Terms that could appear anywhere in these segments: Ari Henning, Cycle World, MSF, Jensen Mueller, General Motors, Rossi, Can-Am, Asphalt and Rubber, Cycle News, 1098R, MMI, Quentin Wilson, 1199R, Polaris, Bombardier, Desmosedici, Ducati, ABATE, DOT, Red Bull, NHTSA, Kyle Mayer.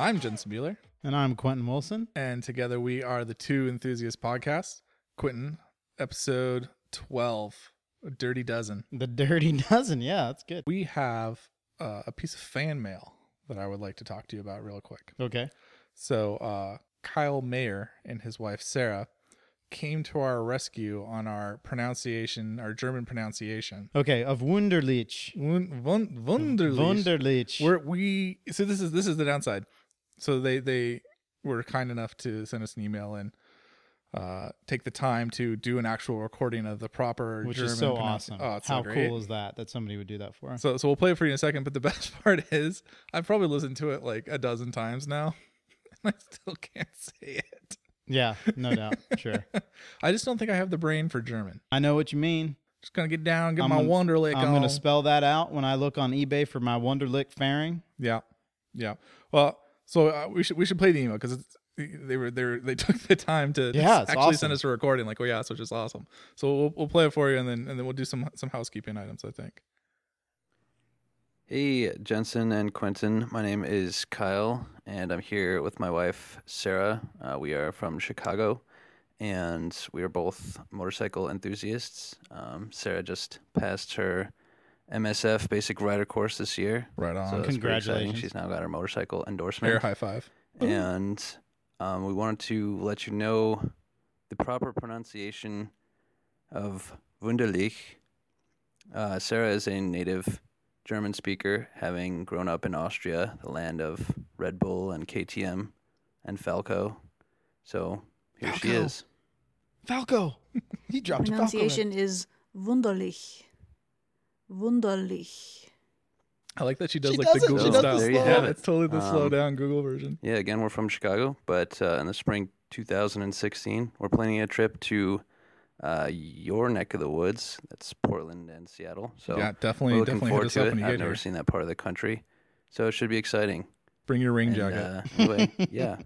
I'm Jensen Mueller. And I'm Quentin Wilson. And together we are the Two Enthusiasts Podcast. Quentin, episode 12, Dirty Dozen. The Dirty Dozen, yeah, that's good. We have a piece of fan mail that I would like to talk to you about real quick. Okay. So Kyle Mayer and his wife Sarah came to our rescue on our pronunciation, our German pronunciation. Okay, of Wunderlich. Wunderlich. So this is the downside. So they were kind enough to send us an email and take the time to do an actual recording of the proper German. Which is so awesome. Oh, it's how cool is that somebody would do that for us? So we'll play it for you in a second. But the best part is I've probably listened to it like a dozen times now, and I still can't say it. Yeah, no doubt. Sure. I just don't think I have the brain for German. I know what you mean. Just going to get down, get my Wunderlich on. I'm going to spell that out when I look on eBay for my Wunderlich fairing. Yeah. Yeah. Well, so we should play the email because they took the time to send us a recording like, oh yeah, which is awesome. So we'll play it for you and then we'll do some housekeeping items, I think. Hey, Jensen and Quentin. My name is Kyle, and I'm here with my wife, Sarah. We are from Chicago, and we are both motorcycle enthusiasts. Sarah just passed her MSF basic rider course this year. Right on. So congratulations. She's now got her motorcycle endorsement. Air high five. And we wanted to let you know the proper pronunciation of Wunderlich. Sarah is a native German speaker, having grown up in Austria, the land of Red Bull and KTM and Falco. So here she is. Falco! He dropped Falco. Pronunciation is Wunderlich. Wunderlich. I like that she does the Google style. There you have it. It's totally the slow down Google version. Yeah, again, we're from Chicago, but in the spring 2016, we're planning a trip to your neck of the woods. That's Portland and Seattle. So yeah, definitely forward hit us to up it. When you I've get never here. Seen that part of the country, so it should be exciting. Bring your rain jacket. Anyway, yeah.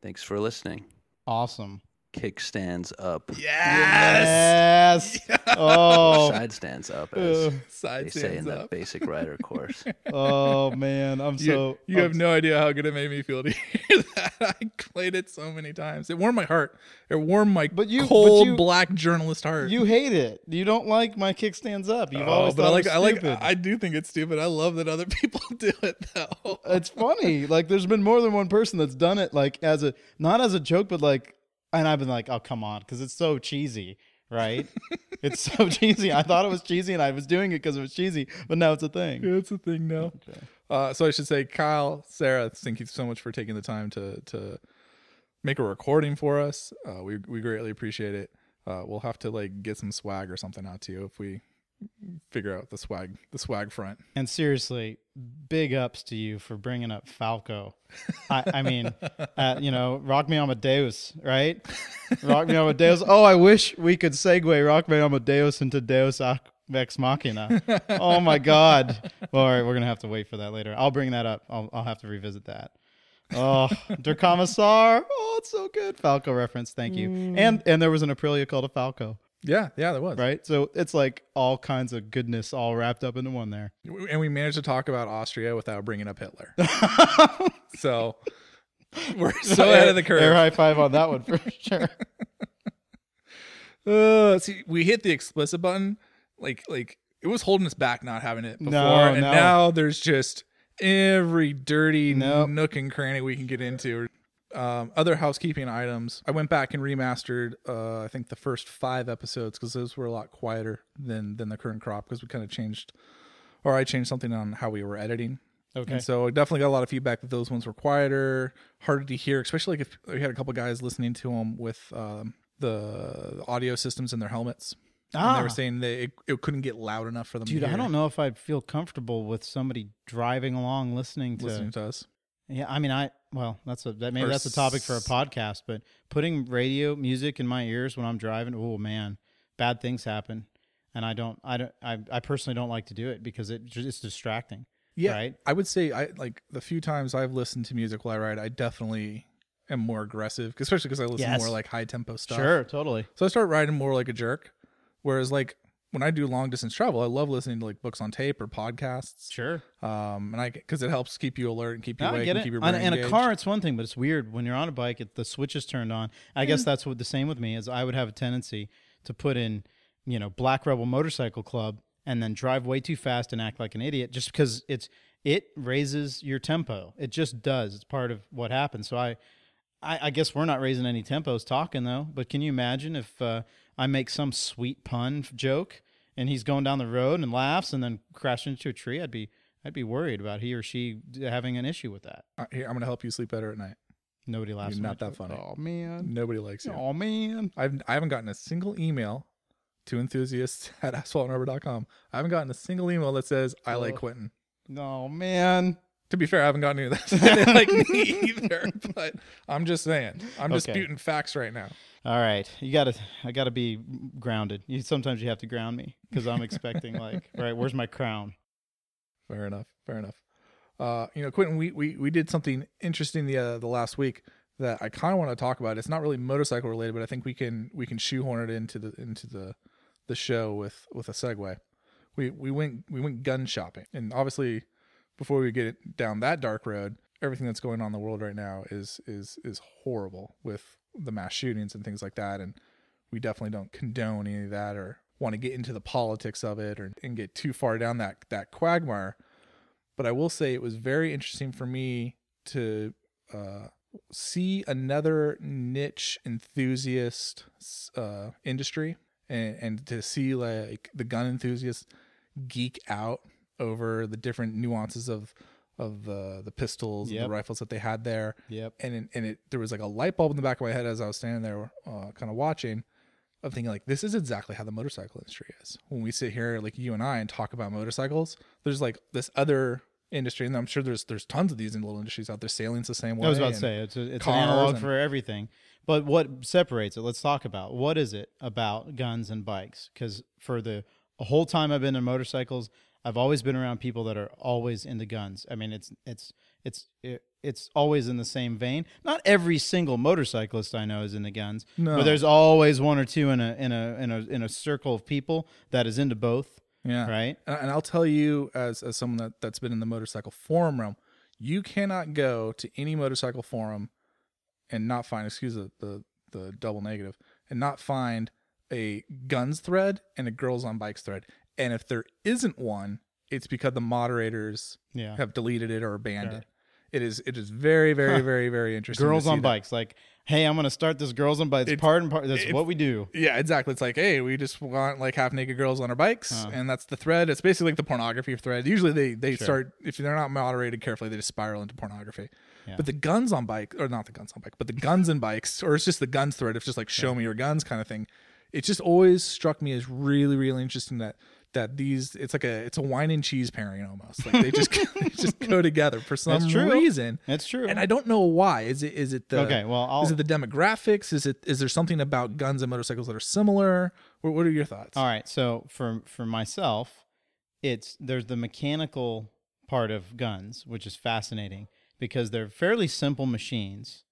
Thanks for listening. Awesome. Kick stands up. Yes. Yes. Oh. Side stands up, as they say in the basic rider course. Oh man, I'm so. You have no idea how good it made me feel to hear that. I played it so many times. It warmed my heart. It warmed my cold black journalist heart. You hate it. You don't like my kick stands up. You've always thought it was stupid. I do think it's stupid. I love that other people do it though. It's funny. Like there's been more than one person that's done it. Like as a not as a joke, but like. And I've been like, oh, come on, because it's so cheesy, right? It's so cheesy. I thought it was cheesy, and I was doing it because it was cheesy, but now it's a thing. Yeah, it's a thing now. Okay. So I should say, Kyle, Sarah, thank you so much for taking the time to make a recording for us. We greatly appreciate it. We'll have to like get some swag or something out to you if we figure out the swag front. And seriously, big ups to you for bringing up Falco. I mean, Rock Me Amadeus, right? Rock Me Amadeus. Oh, I wish we could segue Rock Me Amadeus into Deus Ex Machina. Oh my God. Well, all right, we're gonna have to wait for that later. I'll bring that up. I'll have to revisit that. Oh, Der Kommissar. Oh, it's so good. Falco reference. Thank you. And there was an Aprilia called a Falco. Yeah, there was. Right? So it's like all kinds of goodness all wrapped up into one there. And we managed to talk about Austria without bringing up Hitler. So we're so ahead of the curve. Air high five on that one for sure. See, we hit the explicit button. Like it was holding us back not having it before. No. Now there's just every dirty nook and cranny we can get into. Other housekeeping items. I went back and remastered, I think the first 5 episodes because those were a lot quieter than the current crop because we kind of I changed something on how we were editing. Okay. And so I definitely got a lot of feedback that those ones were quieter, harder to hear, especially like if we had a couple guys listening to them with the audio systems in their helmets. And they were saying it couldn't get loud enough for them. Dude, to hear. I don't know if I'd feel comfortable with somebody driving along listening to us. Yeah, I mean, that's a topic for a podcast, but putting radio music in my ears when I'm driving, oh man, bad things happen, and I personally don't like to do it because it's distracting. Yeah, right? I would say the few times I've listened to music while I ride, I definitely am more aggressive, especially because I listen more like high tempo stuff. Sure, totally. So I start riding more like a jerk, whereas like when I do long distance travel, I love listening to like books on tape or podcasts. Sure. And I, cause it helps keep you alert and keep you awake and keep your brain engaged. In a car, it's one thing, but it's weird when you're on a bike, the switch is turned on. I guess that's what the same with me is. I would have a tendency to put in, you know, Black Rebel Motorcycle Club and then drive way too fast and act like an idiot just because it raises your tempo. It just does. It's part of what happens. So I guess we're not raising any tempos talking though, but can you imagine if, I make some sweet pun joke and he's going down the road and laughs and then crashes into a tree? I'd be worried about he or she having an issue with that. Here, I'm going to help you sleep better at night. Nobody laughs. You're not that funny. Oh man. Nobody likes you. Oh man. I haven't gotten a single email to enthusiasts@asphaltandrubber.com. I haven't gotten a single email that says I like Quentin. No, man. To be fair, I haven't gotten any of that. They like me either, but I'm just saying. I'm disputing facts right now. All right. I gotta be grounded. Sometimes you have to ground me because I'm expecting like, all right, where's my crown? Fair enough. Fair enough. You know, Quentin, we did something interesting the last week that I kind of want to talk about. It's not really motorcycle related, but I think we can shoehorn it into the show with a segue. We went gun shopping, and obviously, before we get it down that dark road, everything that's going on in the world right now is horrible with the mass shootings and things like that. And we definitely don't condone any of that or want to get into the politics of it and get too far down that quagmire. But I will say it was very interesting for me to see another niche enthusiast industry and to see like the gun enthusiasts geek out over the different nuances of the pistols and the rifles that they had there. Yep. And there was like a light bulb in the back of my head as I was standing there kind of watching. I'm thinking like, this is exactly how the motorcycle industry is. When we sit here like you and I and talk about motorcycles, there's like this other industry, and I'm sure there's tons of these little industries out there. Sailing's the same way. I was about to say it's an analog for everything. But what separates it? Let's talk about what is it about guns and bikes? Because for the whole time I've been in motorcycles, I've always been around people that are always into guns. I mean, it's always in the same vein. Not every single motorcyclist I know is into guns, but there's always one or two in a circle of people that is into both. Yeah, right. And I'll tell you, as someone that's been in the motorcycle forum realm, you cannot go to any motorcycle forum and not find, excuse the double negative, and not find a guns thread and a girls on bikes thread. And if there isn't one, it's because the moderators have deleted it or banned it. It is very, very, very, very interesting. Girls on bikes. Like, hey, I'm going to start this girls on bikes. Part and part. That's what we do. Yeah, exactly. It's like, hey, we just want like half naked girls on our bikes. And that's the thread. It's basically like the pornography thread. Usually they start, if they're not moderated carefully, they just spiral into pornography. Yeah. But the guns on bike, or not the guns on bike, but the guns and bikes, or it's just the guns thread. It's just like, show me your guns kind of thing. It just always struck me as really, really interesting that these, it's a wine and cheese pairing almost. Like they just they go together for some reason. That's true. And I don't know why. Is it the demographics? Is there something about guns and motorcycles that are similar? What are your thoughts? All right. So for myself, there's the mechanical part of guns, which is fascinating because they're fairly simple machines.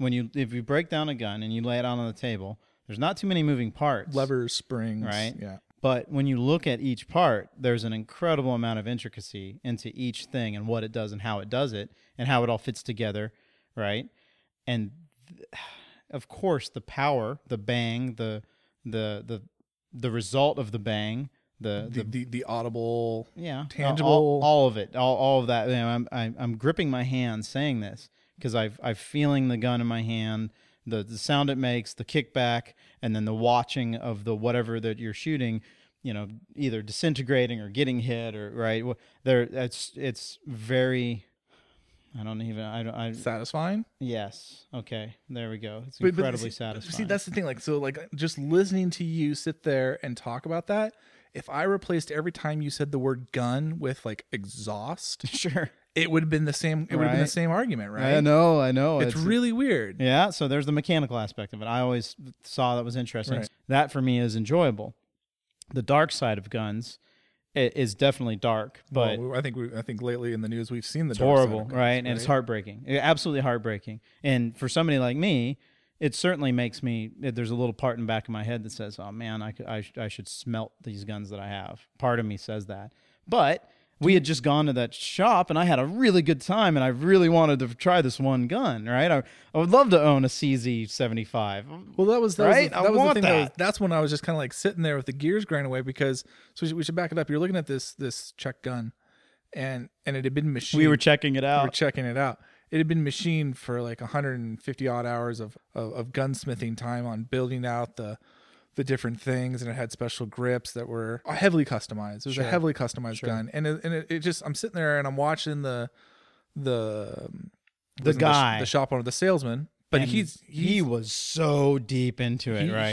If you break down a gun and you lay it out on the table, there's not too many moving parts. Levers, springs, right? Yeah. But when you look at each part, there's an incredible amount of intricacy into each thing and what it does and how it does it and how it all fits together, right? And of course, the power, the bang, the result of the bang, the audible, tangible, all of it, all of that. You know, I'm gripping my hand saying this because I'm feeling the gun in my hand. The sound it makes, the kickback, and then the watching of the whatever that you're shooting, you know, either disintegrating or getting hit or right there. It's very. Satisfying. Yes. Okay. There we go. It's incredibly satisfying. See, that's the thing. Like, so, like, just listening to you sit there and talk about that. If I replaced every time you said the word gun with like exhaust, sure. It would have been the same. It would have been the same argument, right? I know. It's really weird. Yeah. So there's the mechanical aspect of it. I always saw that was interesting. Right. That for me is enjoyable. The dark side of guns is definitely dark, but I think lately in the news we've seen the dark side of guns, right? And it's heartbreaking. Absolutely heartbreaking. And for somebody like me it certainly makes me, there's a little part in the back of my head that says, oh man, I should smelt these guns that I have. Part of me says that. But we had just gone to that shop and I had a really good time and I really wanted to try this one gun, right? I would love to own a CZ 75. Well, that's when I was just kind of like sitting there with the gears grind away because, so we should back it up. You're looking at this check gun and it had been machined. We were checking it out. It had been machined for like 150 odd hours of gunsmithing time on building out the different things, and it had special grips that were heavily customized. It was a heavily customized gun, and it just, I'm sitting there and I'm watching the shop owner, the salesman, but he was so deep into it, right?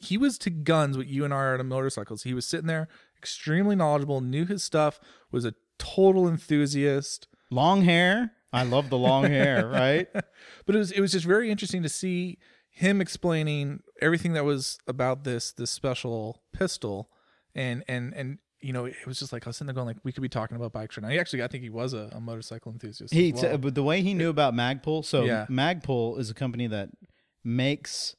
He was to guns what you and I are to motorcycles. He was sitting there, extremely knowledgeable, knew his stuff, was a total enthusiast. Long hair. I love the long hair, right? But it was just very interesting to see him explaining everything that was about this special pistol, and you know, it was just like I was sitting there going, like, we could be talking about bikes right now. He actually, I think he was a motorcycle enthusiast. But the way he knew about Magpul, Magpul is a company that makes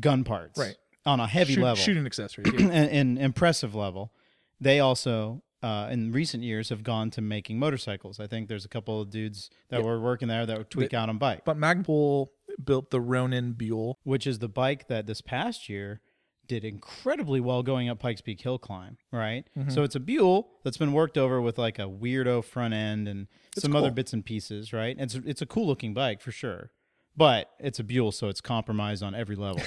gun parts, right, on a heavy level, shooting accessories, yeah. an impressive level. They also, in recent years, have gone to making motorcycles. I think there's a couple of dudes that were working there that would tweak out on bikes. But Magpul built the Ronin Buell, which is the bike that this past year did incredibly well going up Pikes Peak Hill Climb, right? Mm-hmm. So it's a Buell that's been worked over with like a weirdo front end and other bits and pieces, right? It's a cool-looking bike for sure. But it's a Buell, so it's compromised on every level,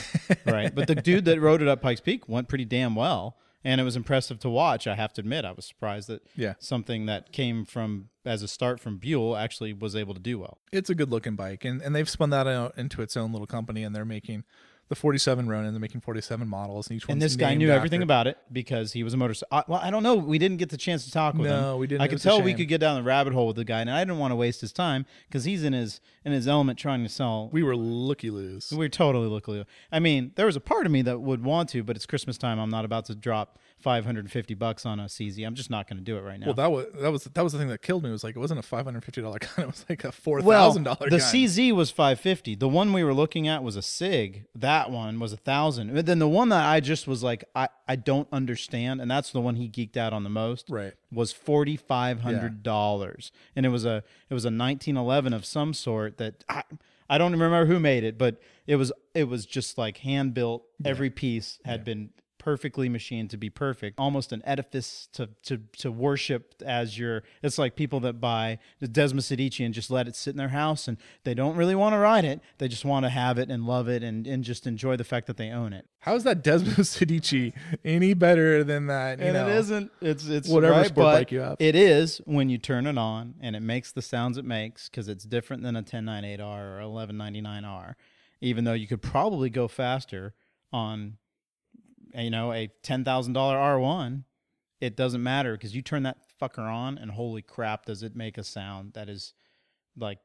right? But the dude that rode it up Pikes Peak went pretty damn well. And it was impressive to watch. I have to admit, I was surprised that something that came from as a start from Buell actually was able to do well. It's a good looking bike, and they've spun that out into its own little company, and they're making the 47 Ronin. They're making 47 models, and each one's named. And this guy knew everything about it because he was a motorcycle. Well, I don't know. We didn't get the chance to talk with him. No, we didn't. I could tell we could get down the rabbit hole with the guy, and I didn't want to waste his time because he's in his element trying to sell. We were looky-loos. We were totally looky-loos. I mean, there was a part of me that would want to, but it's Christmas time. I'm not about to drop $550 on a CZ. I'm just not going to do it right now. Well, that was the thing that killed me. It was like, it wasn't a $550 gun. It was like a $4,000 gun. The CZ was $550. The one we were looking at was a SIG. That one was $1,000. But then the one that I just was like, I don't understand, and that's the one he geeked out on the most. Right. Was $4,500, and it was a 1911 of some sort that I don't remember who made it, but it was just like hand built. Every piece had been perfectly machined to be perfect, almost an edifice to worship as your. It's like people that buy the Desmosedici and just let it sit in their house and they don't really want to ride it. They just want to have it and love it and just enjoy the fact that they own it. How is that Desmosedici any better than that? You know, it isn't. It's whatever right, sport bike you have. It is when you turn it on and it makes the sounds it makes because it's different than a 1098R or 1199R, even though you could probably go faster on, you know, a $10,000 R1, it doesn't matter because you turn that fucker on and holy crap, does it make a sound that is like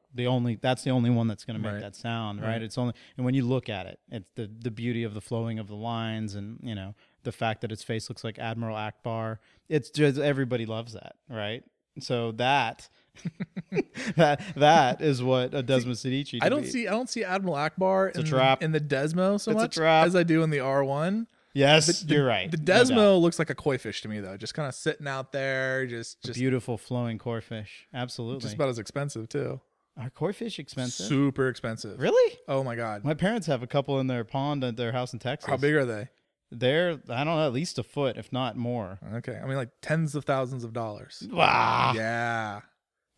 that's the only one that's going to make that sound, right? It's only, and when you look at it, it's the beauty of the flowing of the lines and, you know, the fact that its face looks like Admiral Akbar. It's just, everybody loves that, right? So that is what a Desmosedici. I don't see Admiral Akbar in the Desmo so much as I do in the R1. Yes, you're right. The Desmo looks like a koi fish to me, though. Just kind of sitting out there, just beautiful flowing koi fish. Absolutely, just about as expensive too. Are koi fish expensive? Super expensive. Really? Oh my god. My parents have a couple in their pond at their house in Texas. How big are they? They're, I don't know, at least a foot, if not more. Okay, I mean like tens of thousands of dollars. Wow. Yeah.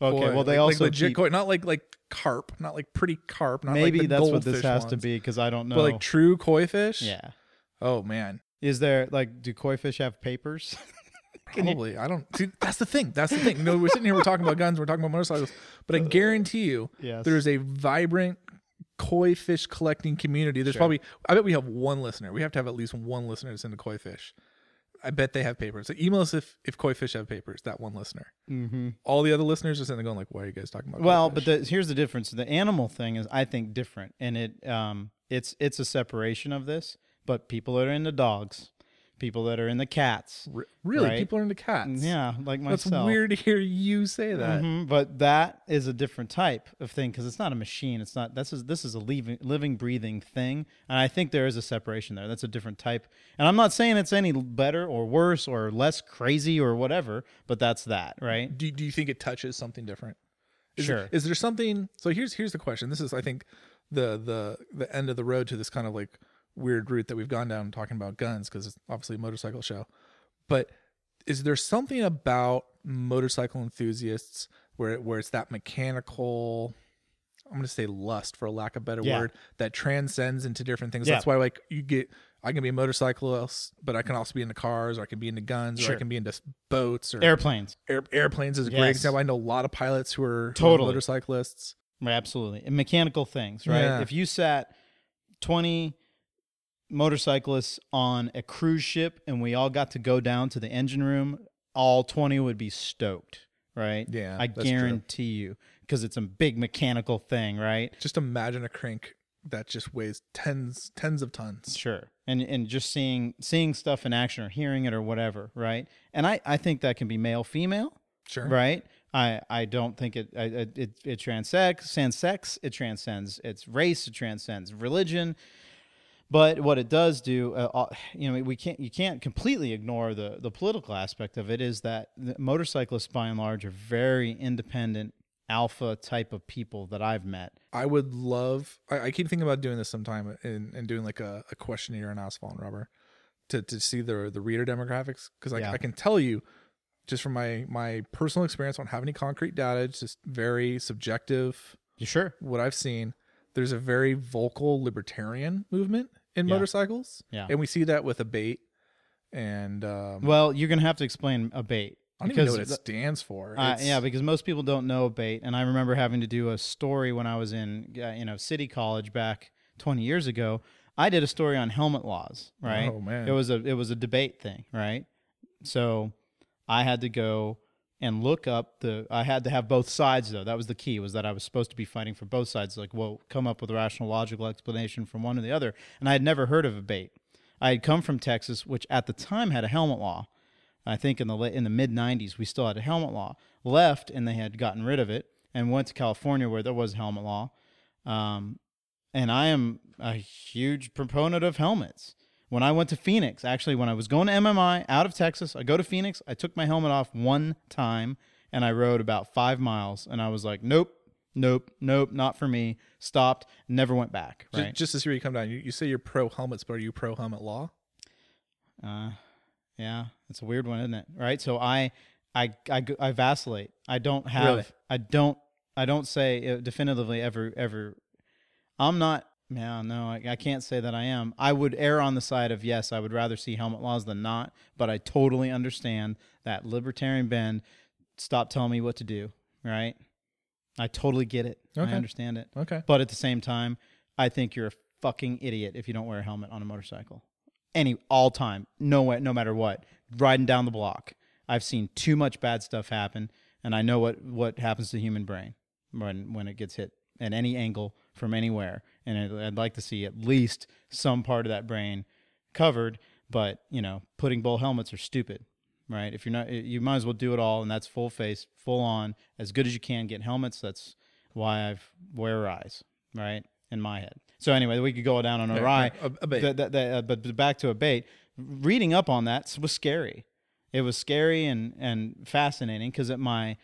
Okay. Boy, well, they like, also like legit koi, not like carp, not like pretty carp. Not maybe like the that's what this has ones. To be because I don't know. But like true koi fish. Yeah. Oh man! Is there like, do koi fish have papers? Probably. I don't. See, that's the thing. You know, we're sitting here, we're talking about guns, we're talking about motorcycles, but I guarantee you, there's a vibrant koi fish collecting community. There's probably. I bet we have one listener. We have to have at least one listener that's into koi fish. I bet they have papers. So email us if koi fish have papers. That one listener. Mm-hmm. All the other listeners are sitting there going like, "Why are you guys talking about?" Well, but here's the difference. The animal thing is, I think, different, and it's a separation of this. But people that are into dogs, people that are into cats. Really? Right? People are into cats? Yeah, like myself. That's weird to hear you say that. Mm-hmm, but that is a different type of thing because it's not a machine. It's not. This is a living, breathing thing, and I think there is a separation there. That's a different type. And I'm not saying it's any better or worse or less crazy or whatever, but that's that, right? Do you think it touches something different? Sure. Is there something... So here's the question. This is, I think, the end of the road to this kind of like weird route that we've gone down talking about guns because it's obviously a motorcycle show. But is there something about motorcycle enthusiasts where it's that mechanical, I'm going to say lust for a lack of a better word, that transcends into different things? Yeah. That's why like you get... I can be a motorcyclist, but I can also be into cars, or I can be into guns, or I can be into boats, or airplanes. Airplanes is a great example. I know a lot of pilots who are motorcyclists. Right, absolutely. And mechanical things, right? Yeah. If you sat 20 motorcyclists on a cruise ship and we all got to go down to the engine room, all 20 would be stoked, right? Yeah, I guarantee you, because it's a big mechanical thing, right? Just imagine a crank that just weighs tens of tons. Sure. And just seeing stuff in action or hearing it or whatever, right? And I think that can be male, female. Sure. Right? I don't think it transcends sex, it transcends its race, it transcends religion. But what it does do, you can't completely ignore the political aspect of it, is that the motorcyclists by and large are very independent alpha type of people that I've met. I would love... I keep thinking about doing this sometime and doing like a questionnaire on Asphalt and Rubber to see the reader demographics. Because I can tell you, just from my personal experience, I don't have any concrete data. It's just very subjective. You sure? What I've seen, there's a very vocal libertarian movement in motorcycles. Yeah. And we see that with ABATE. And, well, you're going to have to explain ABATE. I don't even know what it stands for. Because most people don't know ABATE, and I remember having to do a story when I was in City College back 20 years ago. I did a story on helmet laws, right? Oh man, it was a debate thing, right? So I had to go and look up I had to have both sides though. That was the key, was that I was supposed to be fighting for both sides. Like, well, come up with a rational, logical explanation from one or the other. And I had never heard of ABATE. I had come from Texas, which at the time had a helmet law. I think in the mid-'90s, we still had a helmet law. Left, and they had gotten rid of it, and went to California where there was a helmet law. And I am a huge proponent of helmets. When I went to Phoenix, actually, when I was going to MMI out of Texas, I go to Phoenix, I took my helmet off one time, and I rode about 5 miles, and I was like, nope, not for me. Stopped, never went back. Right? Just to see where you come down, you say you're pro-helmets, but are you pro-helmet law? Yeah, it's a weird one, isn't it? Right? So I vacillate. I don't have... Really? I don't say definitively ever. I'm not... Yeah, no, I can't say that I am. I would err on the side of yes, I would rather see helmet laws than not, but I totally understand that libertarian bend. Stop telling me what to do, right? I totally get it. Okay. I understand it. Okay. But at the same time, I think you're a fucking idiot if you don't wear a helmet on a motorcycle. All time, no matter what, riding down the block. I've seen too much bad stuff happen, and I know what happens to the human brain when it gets hit at any angle from anywhere. And I'd like to see at least some part of that brain covered. But putting bull helmets are stupid, right? If you're not, you might as well do it all, and that's full face, full on, as good as you can. Get helmets. That's why I've wear eyes, right? In my head. So anyway, we could go down on a ride. But back to ABATE. Reading up on that was scary. It was scary and fascinating because at my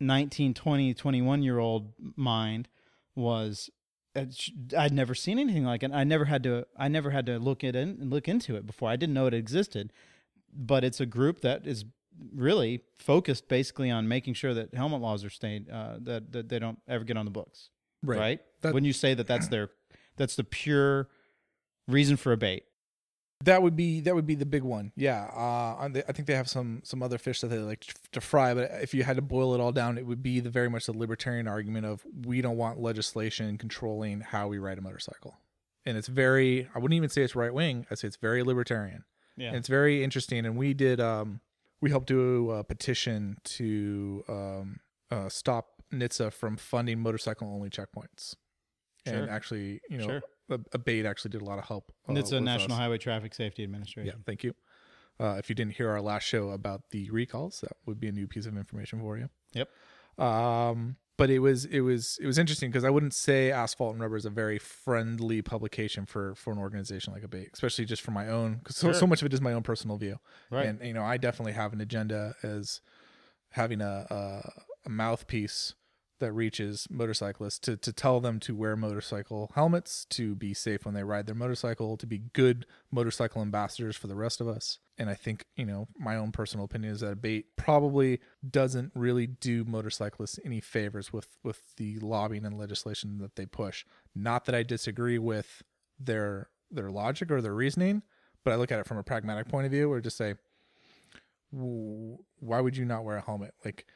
19, 20, 21-year-old mind was, I'd never seen anything like it. I never had to look into it before. I didn't know it existed. But it's a group that is really focused basically on making sure that helmet laws are stayed, that they don't ever get on the books. Right? Wouldn't you say that that's the pure reason for ABATE? That would be the big one. Yeah. I think they have some other fish that they like to fry, but if you had to boil it all down, it would be very much the libertarian argument of we don't want legislation controlling how we ride a motorcycle. And it's very, I wouldn't even say it's right wing. I'd say it's very libertarian. Yeah. And it's very interesting. And we did, we helped do a petition to stop NHTSA from funding motorcycle-only checkpoints. Sure. And actually, ABATE actually did a lot of help. NHTSA, National Highway Traffic Safety Administration. Yeah, thank you. If you didn't hear our last show about the recalls, that would be a new piece of information for you. Yep. But it was interesting because I wouldn't say Asphalt and Rubber is a very friendly publication for an organization like ABATE, especially just for my own, because so much of it is my own personal view. Right. And, you know, I definitely have an agenda as having a mouthpiece that reaches motorcyclists to tell them to wear motorcycle helmets, to be safe when they ride their motorcycle, to be good motorcycle ambassadors for the rest of us. And I think, you know, my own personal opinion is that ABATE probably doesn't really do motorcyclists any favors with the lobbying and legislation that they push. Not that I disagree with their logic or their reasoning, but I look at it from a pragmatic point of view, where I just say, why would you not wear a helmet? Like,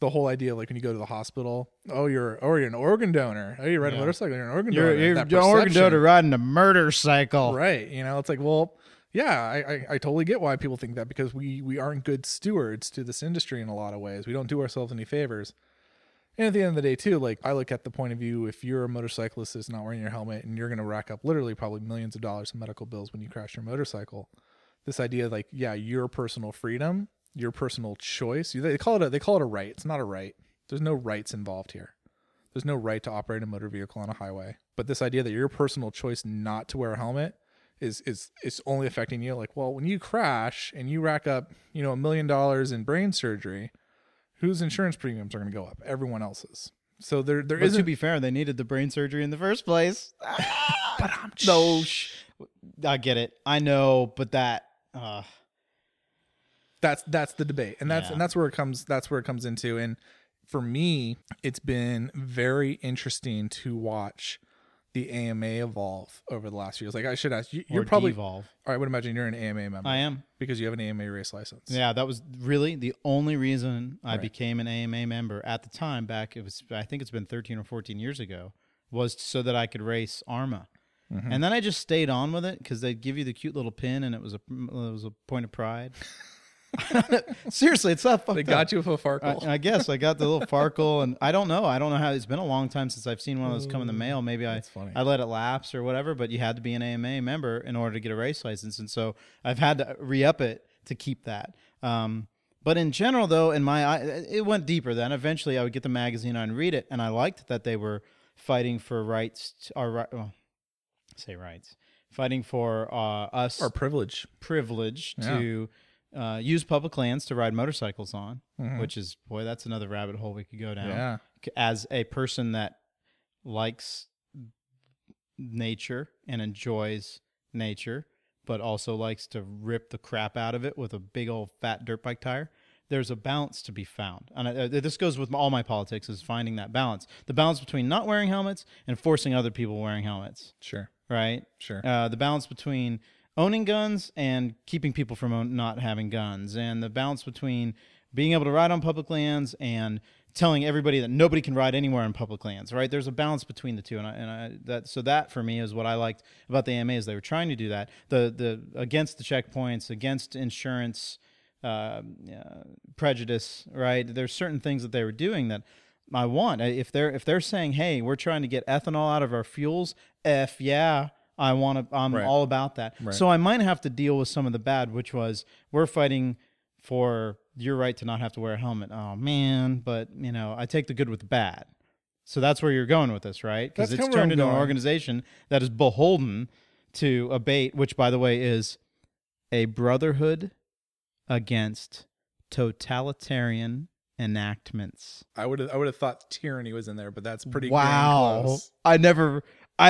the whole idea, like when you go to the hospital, you're an organ donor. Oh, you ride a motorcycle, you're an organ donor. You're an organ donor riding a murder cycle. Right. You know, it's like, well, yeah, I totally get why people think that, because we aren't good stewards to this industry in a lot of ways. We don't do ourselves any favors. And at the end of the day too, like, I look at the point of view, if you're a motorcyclist that's not wearing your helmet and you're going to rack up literally probably millions of dollars in medical bills when you crash your motorcycle, this idea like, yeah, your personal freedom, your personal choice. They call it a right. It's not a right. There's no rights involved here. There's no right to operate a motor vehicle on a highway. But this idea that your personal choice not to wear a helmet is only affecting you. Like, well, when you crash and you rack up, you know, $1 million in brain surgery, whose insurance premiums are going to go up? Everyone else's. So there isn't. To be fair, they needed the brain surgery in the first place. But I get it. I know, but that. That's the debate. And that's where it comes into. And for me, it's been very interesting to watch the AMA evolve over the last few years. Like, I should ask you, you're probably devolve. I would imagine you're an AMA member. I am, because you have an AMA race license. Yeah, that was really the only reason I became an AMA member at the time. Back, it was, I think it's been 13 or 14 years ago, was so that I could race ARMA. Mm-hmm. And then I just stayed on with it because they'd give you the cute little pin, and it was a point of pride. Seriously, it's not fucked up. They got you with a Farkle. I guess I got the little Farkle, and I don't know how. It's been a long time since I've seen one of those come in the mail. Maybe I let it lapse or whatever, but you had to be an AMA member in order to get a race license, and so I've had to re-up it to keep that. But in general, though, it went deeper then. Eventually, I would get the magazine and read it, and I liked that they were fighting for us. Our privilege. To... use public lands to ride motorcycles on, mm-hmm. which is, boy, that's another rabbit hole we could go down. Yeah. As a person that likes nature and enjoys nature, but also likes to rip the crap out of it with a big old fat dirt bike tire, there's a balance to be found. And this goes with all my politics, is finding that balance. The balance between not wearing helmets and forcing other people wearing helmets. Sure. Right? Sure. The balance between owning guns and keeping people from not having guns, and the balance between being able to ride on public lands and telling everybody that nobody can ride anywhere on public lands, right? There's a balance between the two, and that for me is what I liked about the AMA, is they were trying to do that. The against the checkpoints, against insurance prejudice, right? There's certain things that they were doing that I want. If they're saying, hey, we're trying to get ethanol out of our fuels, I want to. I'm all about that. Right. So I might have to deal with some of the bad, which was, we're fighting for your right to not have to wear a helmet. Oh man, but you know, I take the good with the bad. So that's where you're going with this, right? Because it's turned into an organization that is beholden to ABATE, which, by the way, is a brotherhood against totalitarian enactments. I would have thought tyranny was in there, but that's pretty. Wow, close. I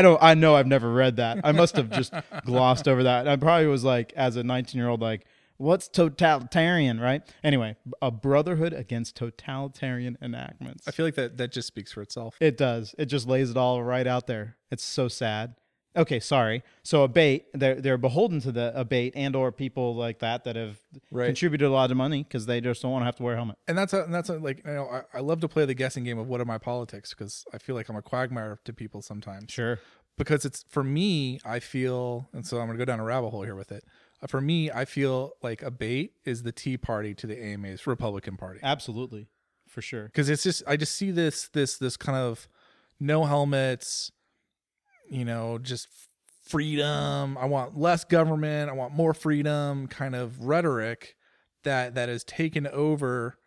know I've never read that. I must have just glossed over that. I probably was like, as a 19-year-old, like, what's totalitarian, right? Anyway, a brotherhood against totalitarian enactments. I feel like that just speaks for itself. It does. It just lays it all right out there. It's so sad. Okay, sorry. So ABATE, they're beholden to the ABATE and or people like that have contributed a lot of money because they just don't want to have to wear a helmet. And I love to play the guessing game of what are my politics, because I feel like I'm a quagmire to people sometimes. Sure. Because it's, for me, I feel, and so I'm going to go down a rabbit hole here with it. For me, I feel like ABATE is the Tea Party to the AMA's Republican Party. Absolutely. For sure. Because it's just, I just see this kind of no helmets, you know, just freedom, I want less government, I want more freedom kind of rhetoric that has taken over.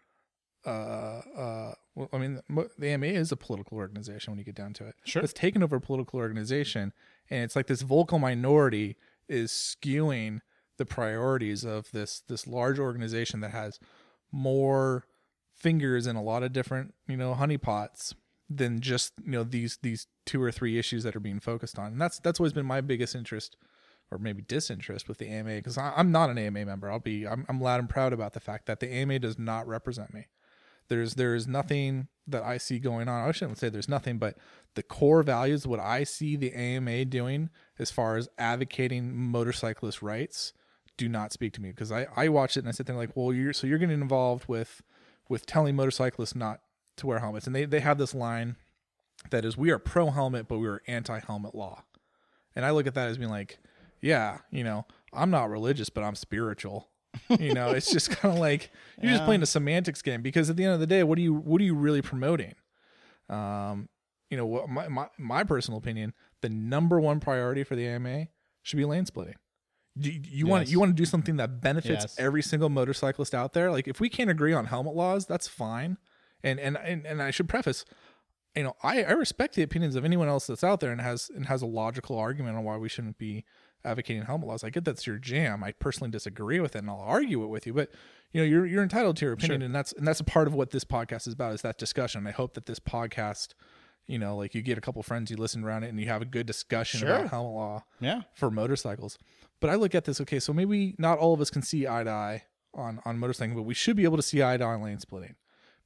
Well, I mean, the AMA is a political organization when you get down to it. Sure. It's taken over a political organization, and it's like this vocal minority is skewing the priorities of this large organization that has more fingers in a lot of different, honeypots than just, these two or three issues that are being focused on. And that's always been my biggest interest, or maybe disinterest, with the AMA, because I'm not an AMA member. I'm loud and proud about the fact that the AMA does not represent me. There is nothing that I see going on. I shouldn't say there's nothing, but the core values, what I see the AMA doing as far as advocating motorcyclist rights, do not speak to me, because I watch it and I sit there like, well, you're getting involved with telling motorcyclists not to wear helmets. And they have this line that is, we are pro helmet, but we are anti-helmet law. And I look at that as being like, yeah, I'm not religious, but I'm spiritual. It's just kind of like you're just playing a semantics game, because at the end of the day, what are you really promoting? My personal opinion, the number one priority for the AMA should be lane splitting. You want to do something that benefits every single motorcyclist out there. Like, if we can't agree on helmet laws, that's fine. And I should preface, I respect the opinions of anyone else that's out there and has a logical argument on why we shouldn't be advocating helmet laws. I get that's your jam. I personally disagree with it, and I'll argue it with you, but you're entitled to your opinion. Sure. And that's a part of what this podcast is about, is that discussion. I hope that this podcast, like, you get a couple friends, you listen around it, and you have a good discussion about helmet law for motorcycles. But I look at this, okay, so maybe not all of us can see eye to eye on motorcycling, but we should be able to see eye to eye on lane splitting.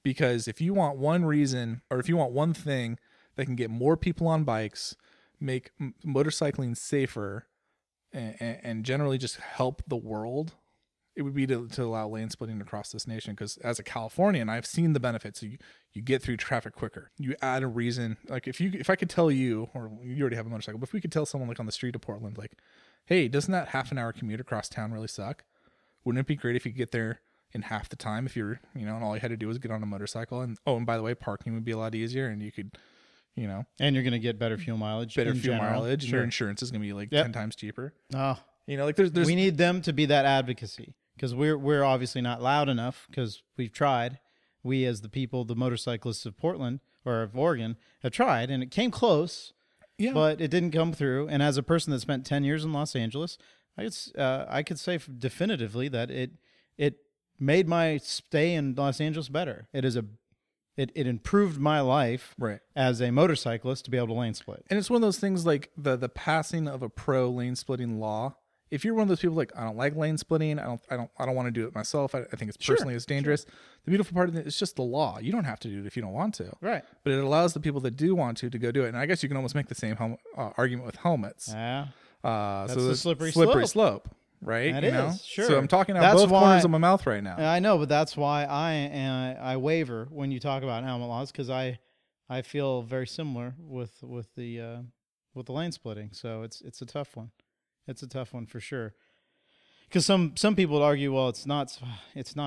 Because if you want one reason, or if you want one thing that can get more people on bikes, make motorcycling safer, and generally just help the world, it would be to allow lane splitting across this nation. Because as a Californian, I've seen the benefits. So you get through traffic quicker. You add a reason. Like, if I could tell you, or you already have a motorcycle, but if we could tell someone, like, on the street of Portland, like, hey, doesn't that half an hour commute across town really suck? Wouldn't it be great if you could get there in half the time, if you're, and all you had to do was get on a motorcycle, and by the way, parking would be a lot easier, and you could, and you're going to get better fuel mileage, and your insurance is going to be like 10 times cheaper. Like there's we need them to be that advocacy, because we're obviously not loud enough, because we've tried. We, as the people, the motorcyclists of Portland or of Oregon, have tried, and it came close, but it didn't come through. And as a person that spent 10 years in Los Angeles, I could say definitively that it made my stay in Los Angeles better. It improved my life as a motorcyclist to be able to lane split. And it's one of those things, like the passing of a pro lane splitting law. If you're one of those people like, I don't like lane splitting, I don't want to do it myself, I think it's personally as dangerous. Sure. The beautiful part of it is just the law. You don't have to do it if you don't want to. Right. But it allows the people that do want to go do it. And I guess you can almost make the same argument with helmets. Yeah. That's the slippery slope. Right? That is, sure. So I'm talking out both corners of my mouth right now. I know, but that's why I waver when you talk about helmet laws, because I feel very similar with the lane splitting. So it's a tough one. It's a tough one for sure. Because some people would argue, well, it's not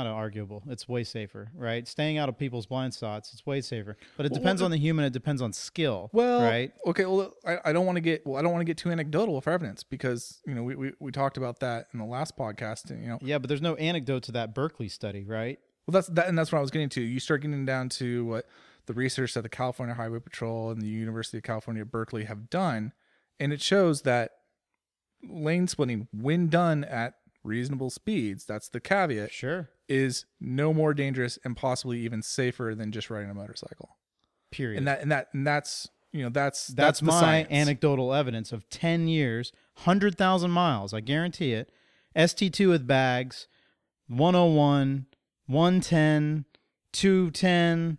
arguable. It's way safer, right? Staying out of people's blind spots, it's way safer. But it depends on the human. It depends on skill. Well, right? Okay. Well, I don't want to get too anecdotal for evidence, because we talked about that in the last podcast. Yeah, but there's no anecdote to that Berkeley study, right? Well, that's what I was getting to. You start getting down to what the research that the California Highway Patrol and the University of California, Berkeley, have done, and it shows that lane splitting, when done at reasonable speeds, that's the caveat, is no more dangerous and possibly even safer than just riding a motorcycle. Period. And that's my science. Anecdotal evidence of 10 years, 100,000 miles, I guarantee it. ST2 with bags, 101, 110, 210,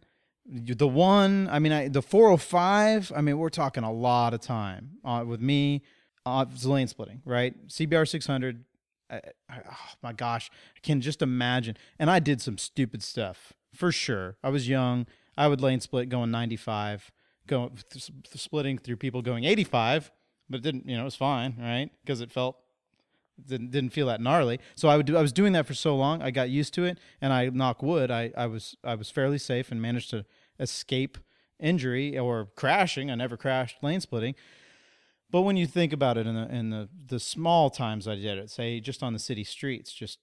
the 405. I mean, we're talking a lot of time with me. It's lane splitting, right? CBR 600. Oh my gosh, I can just imagine. And I did some stupid stuff for sure. I was young. I would lane split going 95, splitting through people going 85, but it didn't, it was fine, right? Because it didn't feel that gnarly. So I was doing that for so long. I got used to it, and I knock wood. I was fairly safe and managed to escape injury or crashing. I never crashed lane splitting. But when you think about it, in the small times I did it, say just on the city streets, just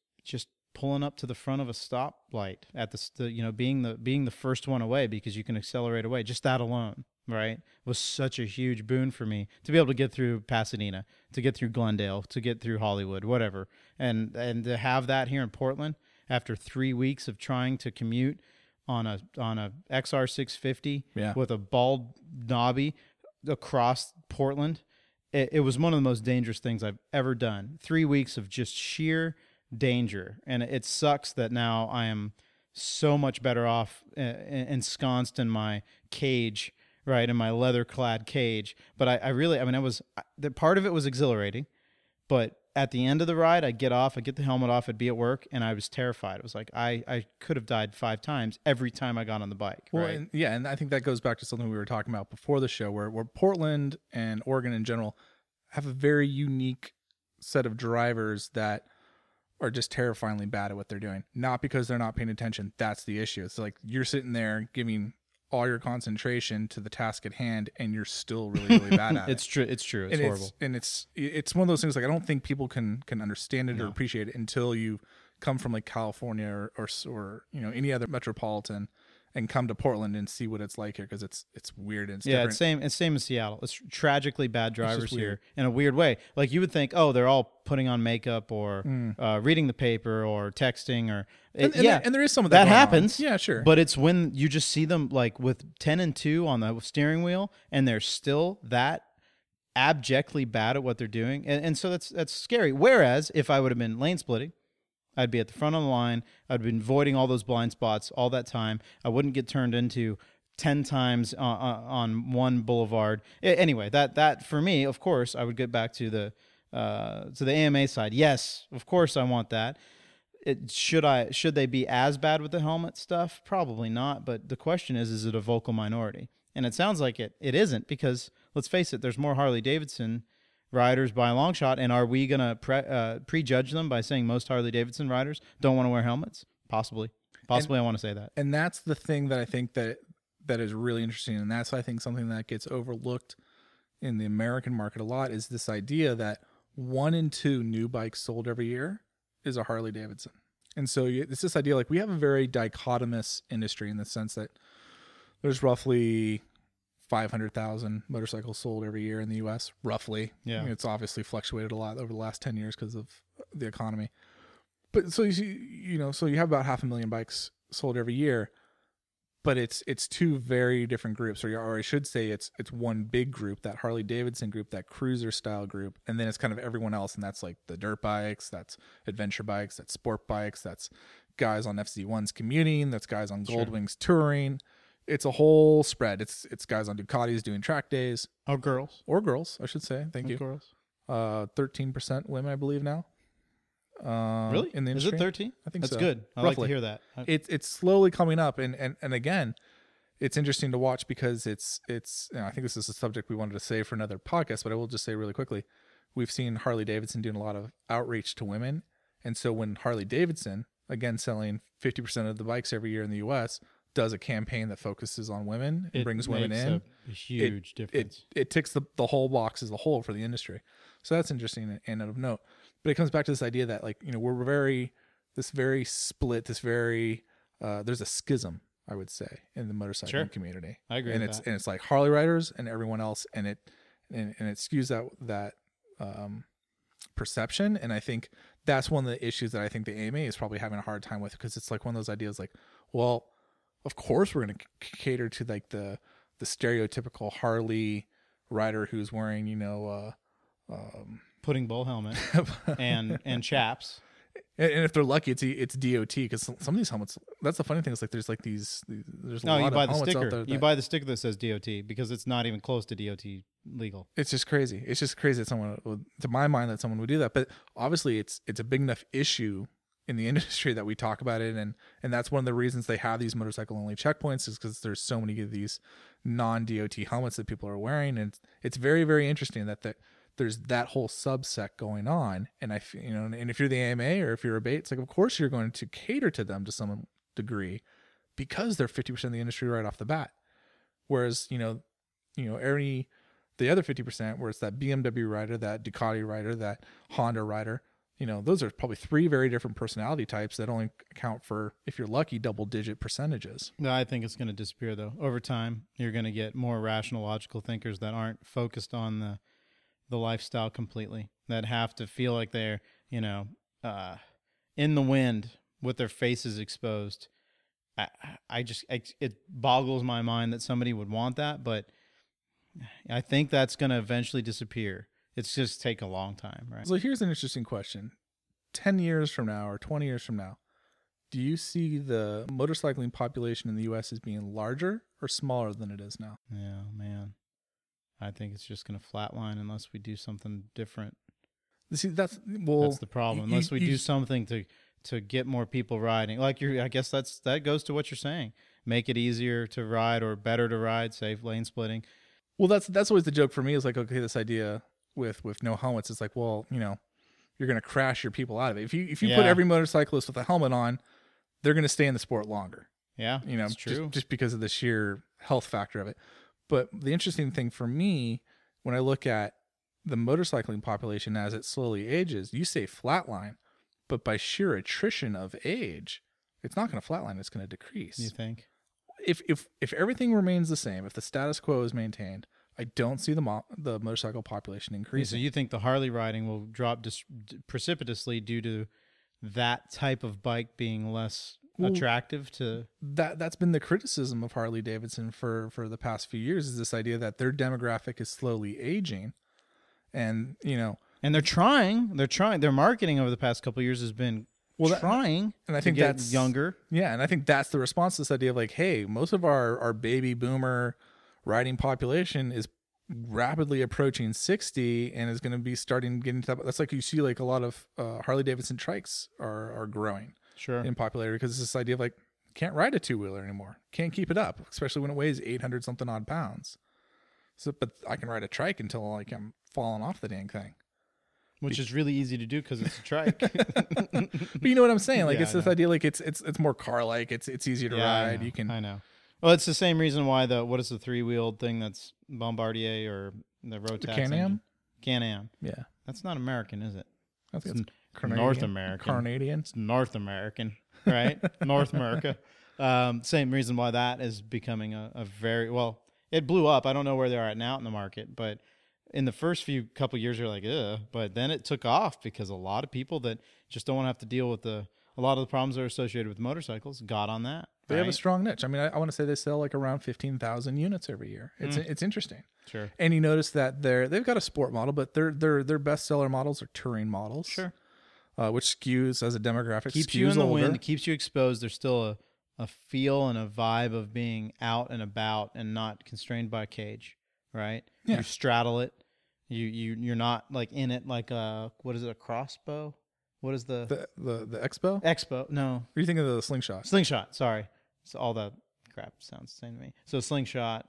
pulling up to the front of a stoplight at the being the first one away because you can accelerate away. Just that alone, right, was such a huge boon for me to be able to get through Pasadena, to get through Glendale, to get through Hollywood, whatever, and to have that here in Portland after 3 weeks of trying to commute on a XR 650 with a bald knobby across Portland. It was one of the most dangerous things I've ever done. 3 weeks of just sheer danger. And it sucks that now I am so much better off ensconced in my cage, right, in my leather-clad cage. But part of it was exhilarating. But at the end of the ride, I'd get the helmet off, I'd be at work, and I was terrified. It was like I could have died 5 times every time I got on the bike. Well, right? And I think that goes back to something we were talking about before the show, where Portland and Oregon in general have a very unique set of drivers that are just terrifyingly bad at what they're doing. Not because they're not paying attention. That's the issue. It's like you're sitting there giving all your concentration to the task at hand, and you're still really, really bad at it. It's true. It's horrible. It's one of those things, like, I don't think people can understand it or appreciate it until you come from like California or any other metropolitan and come to Portland and see what it's like here, because it's weird and it's different. It's same as Seattle. It's tragically bad drivers here in a weird way. Like, you would think, oh, they're all putting on makeup or reading the paper or texting or... There is some of that happens. Yeah, sure. But it's when you just see them like with 10 and 2 on the steering wheel and they're still that abjectly bad at what they're doing. And so that's scary. Whereas if I would have been lane splitting, I'd be at the front of the line. I'd been avoiding all those blind spots all that time. I wouldn't get turned into 10 times on one boulevard. Anyway, that for me, of course, I would get back to the AMA side. Yes, of course, I want that. Should they be as bad with the helmet stuff? Probably not. But the question is it a vocal minority? And it sounds like it isn't, because let's face it, there's more Harley-Davidson riders by a long shot. And are we going to prejudge them by saying most Harley-Davidson riders don't want to wear helmets? Possibly, I want to say that. And that's the thing that I think that is really interesting. And that's, I think, something that gets overlooked in the American market a lot, is this idea that 1 in 2 new bikes sold every year is a Harley-Davidson. And so it's this idea, like, we have a very dichotomous industry in the sense that there's roughly 500,000 motorcycles sold every year in the U.S. roughly. Yeah. I mean, it's obviously fluctuated a lot over the last 10 years because of the economy. But so so you have about 500,000 bikes sold every year, but it's two very different groups, or I should say it's one big group, that Harley-Davidson group, that cruiser style group. And then it's kind of everyone else. And that's like the dirt bikes, that's adventure bikes, that's sport bikes, that's guys on FZ1s commuting, that's guys on Goldwings touring. It's a whole spread. It's guys on Ducatis doing track days. Or girls, I should say. Thank you. Girls. 13% women, I believe, now. Really? In the industry. Is it 13? I think so. That's good. I like to hear that. It's slowly coming up. And again, it's interesting to watch, because I think this is a subject we wanted to save for another podcast, but I will just say really quickly, we've seen Harley-Davidson doing a lot of outreach to women. And so when Harley-Davidson, again, selling 50% of the bikes every year in the U.S., does a campaign that focuses on women and brings women in, a huge difference. It ticks the whole box as a whole for the industry. So that's interesting and of note. But it comes back to this idea that, like, we're very split, there's a schism, I would say, in the motorcycling community. I agree. And it's that. And it's like Harley riders and everyone else, and it skews that perception. And I think that's one of the issues that I think the AMA is probably having a hard time with, because it's like one of those ideas, like, well, of course we're going to cater to like the stereotypical Harley rider who's wearing, pudding bowl helmet and chaps. And if they're lucky, it's DOT, because some of these helmets, that's the funny thing. It's like there's like these there's a lot of helmets out there. You buy the sticker that says DOT because it's not even close to DOT legal. It's just crazy. It's just crazy that to my mind, someone would do that. But obviously it's a big enough issue in the industry that we talk about it, and that's one of the reasons they have these motorcycle only checkpoints, is because there's so many of these non-DOT helmets that people are wearing, and it's very, very interesting that there's that whole subsect going on. And and if you're the AMA or if you're ABATE, it's like, of course you're going to cater to them to some degree, because they're 50% of the industry right off the bat. Whereas, the other 50%, where it's that BMW rider, that Ducati rider, that Honda rider, you know, those are probably three very different personality types that only account for, if you're lucky, double-digit percentages. No, I think it's going to disappear, though. Over time, you're going to get more rational, logical thinkers that aren't focused on the lifestyle completely, that have to feel like they're, you know, in the wind with their faces exposed. I just it boggles my mind that somebody would want that, but I think that's going to eventually disappear. It's just take a long time, right? So here's an interesting question. 10 years from now or 20 years from now, do you see the motorcycling population in the U.S. as being larger or smaller than it is now? Yeah, man. I think it's just going to flatline unless we do something different. See, that's the problem. Unless we do something to get more people riding. Like I guess that goes to what you're saying. Make it easier to ride or better to ride, safe lane splitting. Well, that's always the joke for me. Is like, okay, this idea with no helmets, it's like, well, you know, you're going to crash your people out of it. If you put every motorcyclist with a helmet on, they're going to stay in the sport longer. Yeah, you know, that's true. Just because of the sheer health factor of it. But the interesting thing for me, when I look at the motorcycling population as it slowly ages, you say flatline, but by sheer attrition of age, it's not going to flatline. It's going to decrease. You think? If everything remains the same, if the status quo is maintained, I don't see the motorcycle population increasing. So you think the Harley riding will drop precipitously due to that type of bike being less attractive to... That's been the criticism of Harley-Davidson for the past few years, is this idea that their demographic is slowly aging. And, you know... And they're trying. Their marketing over the past couple of years has been trying and I think to get that's younger. Yeah, and I think that's the response to this idea of like, hey, most of our baby boomer riding population is rapidly approaching 60 and is going to be starting getting to that. That's like you see like a lot of Harley-Davidson trikes are growing in popularity because it's this idea of like, can't ride a two-wheeler anymore. Can't keep it up, especially when it weighs 800-something odd pounds. So, but I can ride a trike until like I'm falling off the dang thing. Which is really easy to do because it's a trike. But you know what I'm saying? Like, yeah, it's this idea like it's more car-like. It's easier to ride. I know. Well, it's the same reason why what is the three-wheeled thing that's Bombardier or the Rotax? The Can-Am? Can-Am. Yeah. That's not American, is it? That's North American. Canadian. It's North American, right? North America. Same reason why that is becoming a very... Well, it blew up. I don't know where they are at now in the market, but in the first couple years, you're like, ugh. But then it took off because a lot of people that just don't want to have to deal with a lot of the problems that are associated with motorcycles got on that. They have a strong niche. I mean, I want to say they sell like around 15,000 units every year. It's interesting. Sure. And you notice that they've got a sport model, but their best seller models are touring models. Sure. Which skews as a demographic. Keeps you in the wind. Keeps you exposed. There's still a feel and a vibe of being out and about and not constrained by a cage. Right? Yeah. You straddle it. You're not like in it like what is it, a crossbow? What is the expo? Expo. No. Are you thinking of the slingshot? Slingshot, sorry. So all that crap sounds the same to me. So slingshot,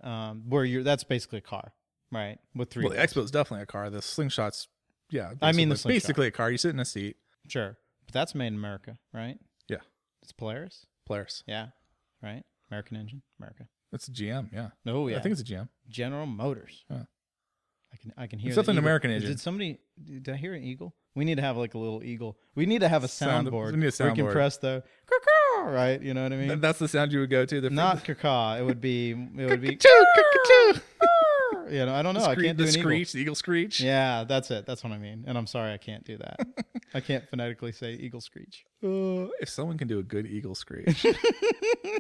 where that's basically a car, right? With three. Well, the expo is definitely a car. The slingshot's the slingshot. Basically a car. You sit in a seat. Sure. But that's made in America, right? Yeah. It's Polaris? Polaris. Yeah. Right? American engine, America. It's a GM, yeah. Oh, yeah. I think it's a GM. General Motors. Yeah. I can hear it. It's definitely an American engine. Did I hear an eagle? We need to have like a little eagle. We need to have a soundboard. We need a soundboard. We can press the caw-caw, right? You know what I mean? That's the sound you would go to. Not caw-caw. It would be caw-caw. You know, I don't know. I can't do an screech, the eagle screech. Yeah, that's it. That's what I mean. And I'm sorry I can't do that. I can't phonetically say eagle screech. If someone can do a good eagle screech,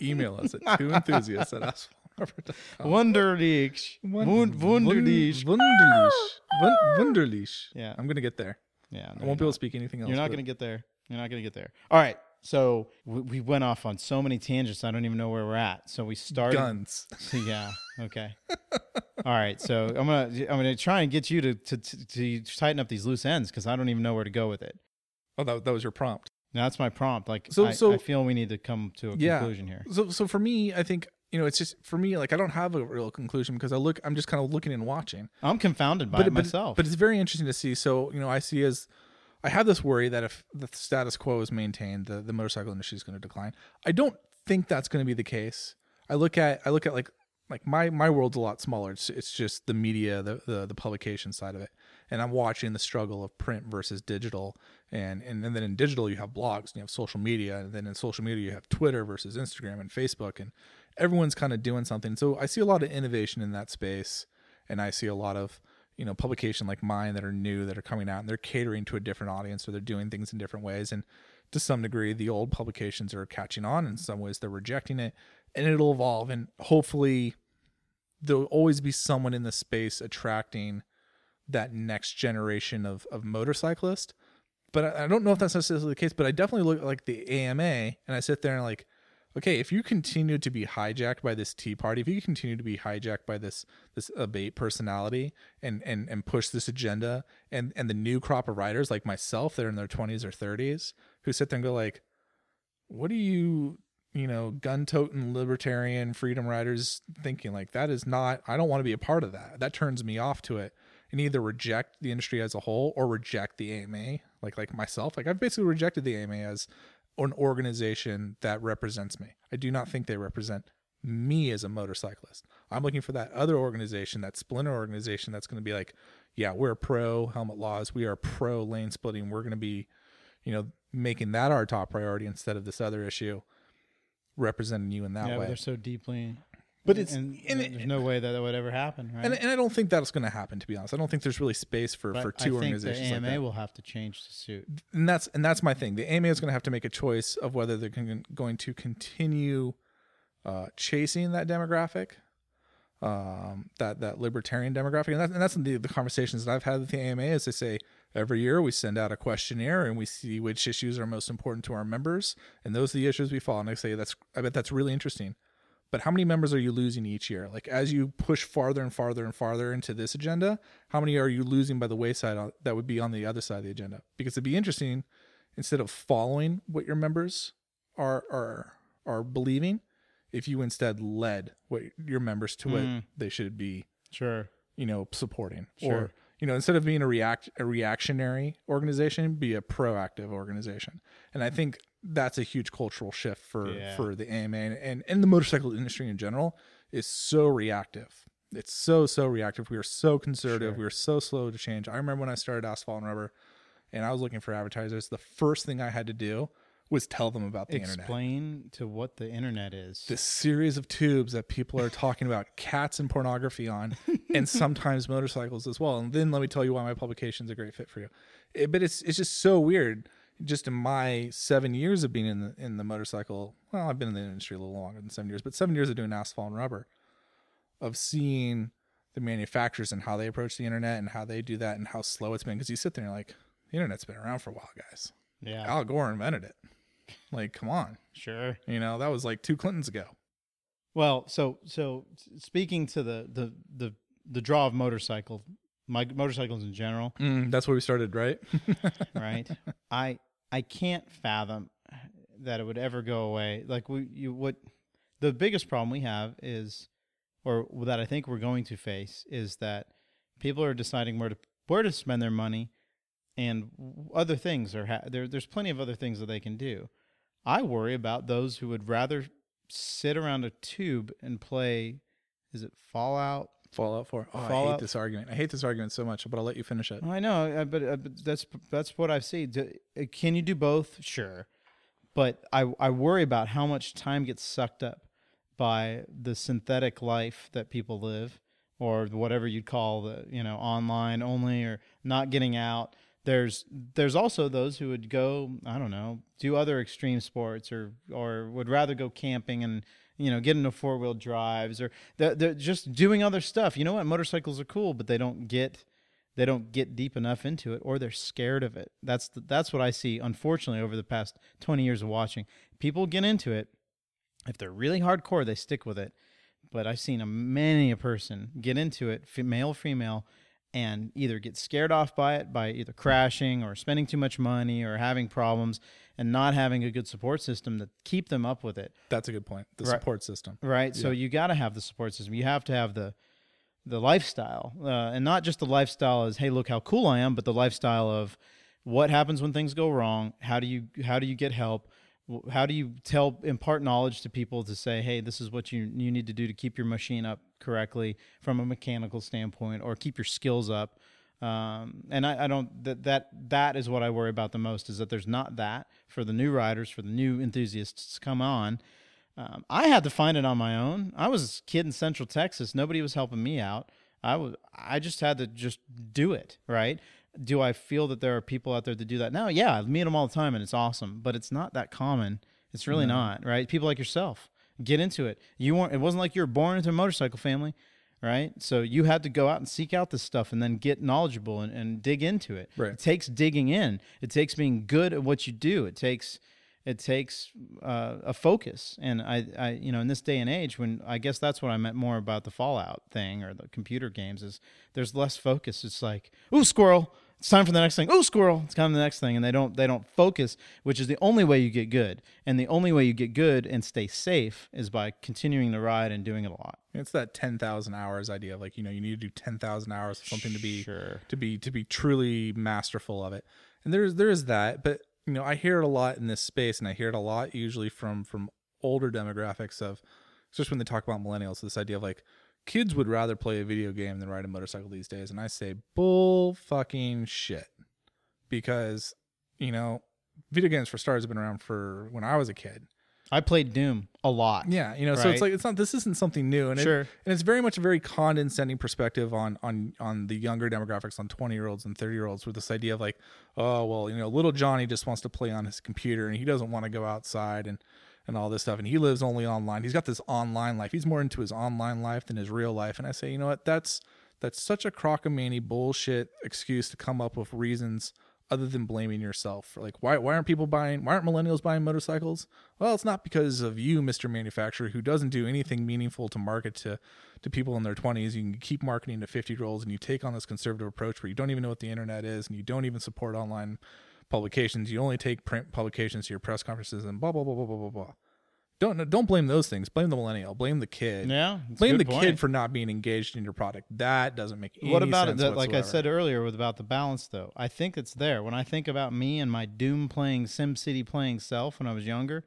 email us at twoenthusiasts@asphalt.com. Wunderlich. Wunderlich. Yeah. I'm going to get there. Yeah. No, I won't be able to speak anything else. You're not going to get there. All right. So we went off on so many tangents. I don't even know where we're at. So we started. Guns. Yeah. Okay. All right. So I'm going to try and get you to tighten up these loose ends because I don't even know where to go with it. Oh, that was your prompt. No, that's my prompt. Like, I feel we need to come to a conclusion here. So for me, I think... You know, it's just for me, like I don't have a real conclusion because I'm just kind of looking and watching. I'm confounded by it myself. But it's very interesting to see. So, you know, I have this worry that if the status quo is maintained, the motorcycle industry is going to decline. I don't think that's going to be the case. I look at like like my world's a lot smaller. It's just the media, the publication side of it. And I'm watching the struggle of print versus digital. And then in digital, you have blogs and you have social media. And then in social media, you have Twitter versus Instagram and Facebook. And everyone's kind of doing something. So I see a lot of innovation in that space. And I see a lot of, you know, publication like mine that are new, that are coming out, and they're catering to a different audience, or they're doing things in different ways. And to some degree, the old publications are catching on. In some ways, they're rejecting it. And it'll evolve. And hopefully, there'll always be someone in the space attracting that next generation of motorcyclist. But I don't know if that's necessarily the case, but I definitely look at like the AMA and I sit there and like, okay, if you continue to be hijacked by this Tea Party, if you continue to be hijacked by this ABATE personality and push this agenda, and the new crop of riders like myself that are in their 20s or 30s who sit there and go like, what do you know, gun-toting libertarian freedom riders thinking? Like, that is not, I don't want to be a part of that. That turns me off to it. And either reject the industry as a whole or reject the AMA, like myself. Like, I've basically rejected the AMA as an organization that represents me. I do not think they represent me as a motorcyclist. I'm looking for that other organization, that splinter organization that's going to be like, yeah, we're pro helmet laws. We are pro lane splitting. We're going to be, you know, making that our top priority instead of this other issue, representing you in that way. They're so deeply... But it's there's no way that would ever happen, right? And I don't think that's going to happen, to be honest. I don't think there's really space for two organizations. I think the AMA will have to change the suit, and that's my thing. The AMA is going to have to make a choice of whether they're going to continue chasing that demographic, that libertarian demographic, and that's the conversations that I've had with the AMA. As they say, every year we send out a questionnaire and we see which issues are most important to our members, and those are the issues we follow. And I say, I bet that's really interesting. But how many members are you losing each year? Like, as you push farther and farther and farther into this agenda, how many are you losing by the wayside that would be on the other side of the agenda? Because it'd be interesting, instead of following what your members are believing, if you instead led what your members to what they should be, sure, you know, supporting, sure, or, you know, instead of being a reactionary organization, be a proactive organization. And I think that's a huge cultural shift for the AMA and the motorcycle industry in general is so reactive. It's so reactive. We are so conservative. Sure. We are so slow to change. I remember when I started Asphalt and Rubber and I was looking for advertisers, the first thing I had to do was tell them about the internet. Explain to what the internet is. This series of tubes that people are talking about cats and pornography on, and sometimes motorcycles as well. And then let me tell you why my publication's a great fit for you. But it's just so weird. Just in my 7 years of being in the motorcycle, well, I've been in the industry a little longer than 7 years, but 7 years of doing Asphalt and Rubber, of seeing the manufacturers and how they approach the internet and how they do that and how slow it's been. Because you sit there and you're like, the internet's been around for a while, guys. Yeah, Al Gore invented it. Like, come on. Sure. You know, that was like two Clintons ago. Well, so speaking to the draw of motorcycle, my motorcycles in general. That's where we started, right? Right. I can't fathom that it would ever go away. Like, the biggest problem we have is, or that I think we're going to face, is that people are deciding where to spend their money, and other things are there's plenty of other things that they can do. I worry about those who would rather sit around a tube and play, is it Fallout 4. Oh, Fallout. I hate this argument. I hate this argument so much, but I'll let you finish it. I know, but that's what I see. Can you do both? Sure. But I worry about how much time gets sucked up by the synthetic life that people live, or whatever you'd call the, you know, online only or not getting out. There's also those who would go, I don't know, do other extreme sports or would rather go camping and, you know, get into four-wheel drives, or they're just doing other stuff. You know what? Motorcycles are cool, but they don't get deep enough into it, or they're scared of it. That's what I see, unfortunately, over the past 20 years of watching. People get into it. If they're really hardcore, they stick with it. But I've seen many a person get into it, male, female, and either get scared off by it, by either crashing or spending too much money or having problems and not having a good support system to keep them up with it. That's a good point. The support system. Right. Yeah. So you got to have the support system. You have to have the lifestyle, and not just the lifestyle as, hey, look how cool I am, but the lifestyle of what happens when things go wrong. How do you get help? how do you tell, impart knowledge to people to say, hey, this is what you need to do to keep your machine up correctly from a mechanical standpoint, or keep your skills up? And I don't, that is what I worry about the most, is that there's not that for the new riders, for the new enthusiasts to come on. I had to find it on my own. I was a kid in Central Texas. Nobody was helping me out. I just had to just do it, right? Do I feel that there are people out there to do that now? Yeah, I meet them all the time, and it's awesome, but it's not that common. It's really not, right? People like yourself get into it. You weren't. It wasn't like you were born into a motorcycle family, right? So you had to go out and seek out this stuff, and then get knowledgeable and dig into it. Right. It takes digging in. It takes being good at what you do. It takes a focus. And I, you know, in this day and age, when I guess that's what I meant more about the Fallout thing or the computer games, is there's less focus. It's like, ooh, squirrel, it's time for the next thing. Ooh, squirrel, it's time for the next thing. And they don't focus, which is the only way you get good. And the only way you get good and stay safe is by continuing to ride and doing it a lot. It's that 10,000 hours idea. Like, you know, you need to do 10,000 hours of something to be truly masterful of it. And there is that, but you know, I hear it a lot in this space, and I hear it a lot usually from older demographics of, especially when they talk about millennials, this idea of like, kids would rather play a video game than ride a motorcycle these days. And I say, bull fucking shit. Because, you know, video games for starters have been around for when I was a kid. I played Doom a lot. Yeah, you know, right? So it's like, this isn't something new. And sure. And it's very much a very condescending perspective on the younger demographics, on 20-year-olds and 30-year-olds, with this idea of like, oh, well, you know, little Johnny just wants to play on his computer, and he doesn't want to go outside and all this stuff, and he lives only online. He's got this online life. He's more into his online life than his real life. And I say, you know what, that's such a cockamamie bullshit excuse to come up with reasons other than blaming yourself for like, why aren't millennials buying motorcycles? Well, it's not because of you, Mr. Manufacturer, who doesn't do anything meaningful to market to people in their 20s. You can keep marketing to 50-year-olds, and you take on this conservative approach where you don't even know what the internet is, and you don't even support online publications. You only take print publications to your press conferences and blah, blah, blah, blah, blah, blah, blah. Don't blame those things. Blame the millennial. Blame the kid. Yeah, blame the kid for not being engaged in your product. That doesn't make any sense. What about it? Like I said earlier, with about the balance, though, I think it's there. When I think about me and my Doom playing, SimCity playing self when I was younger,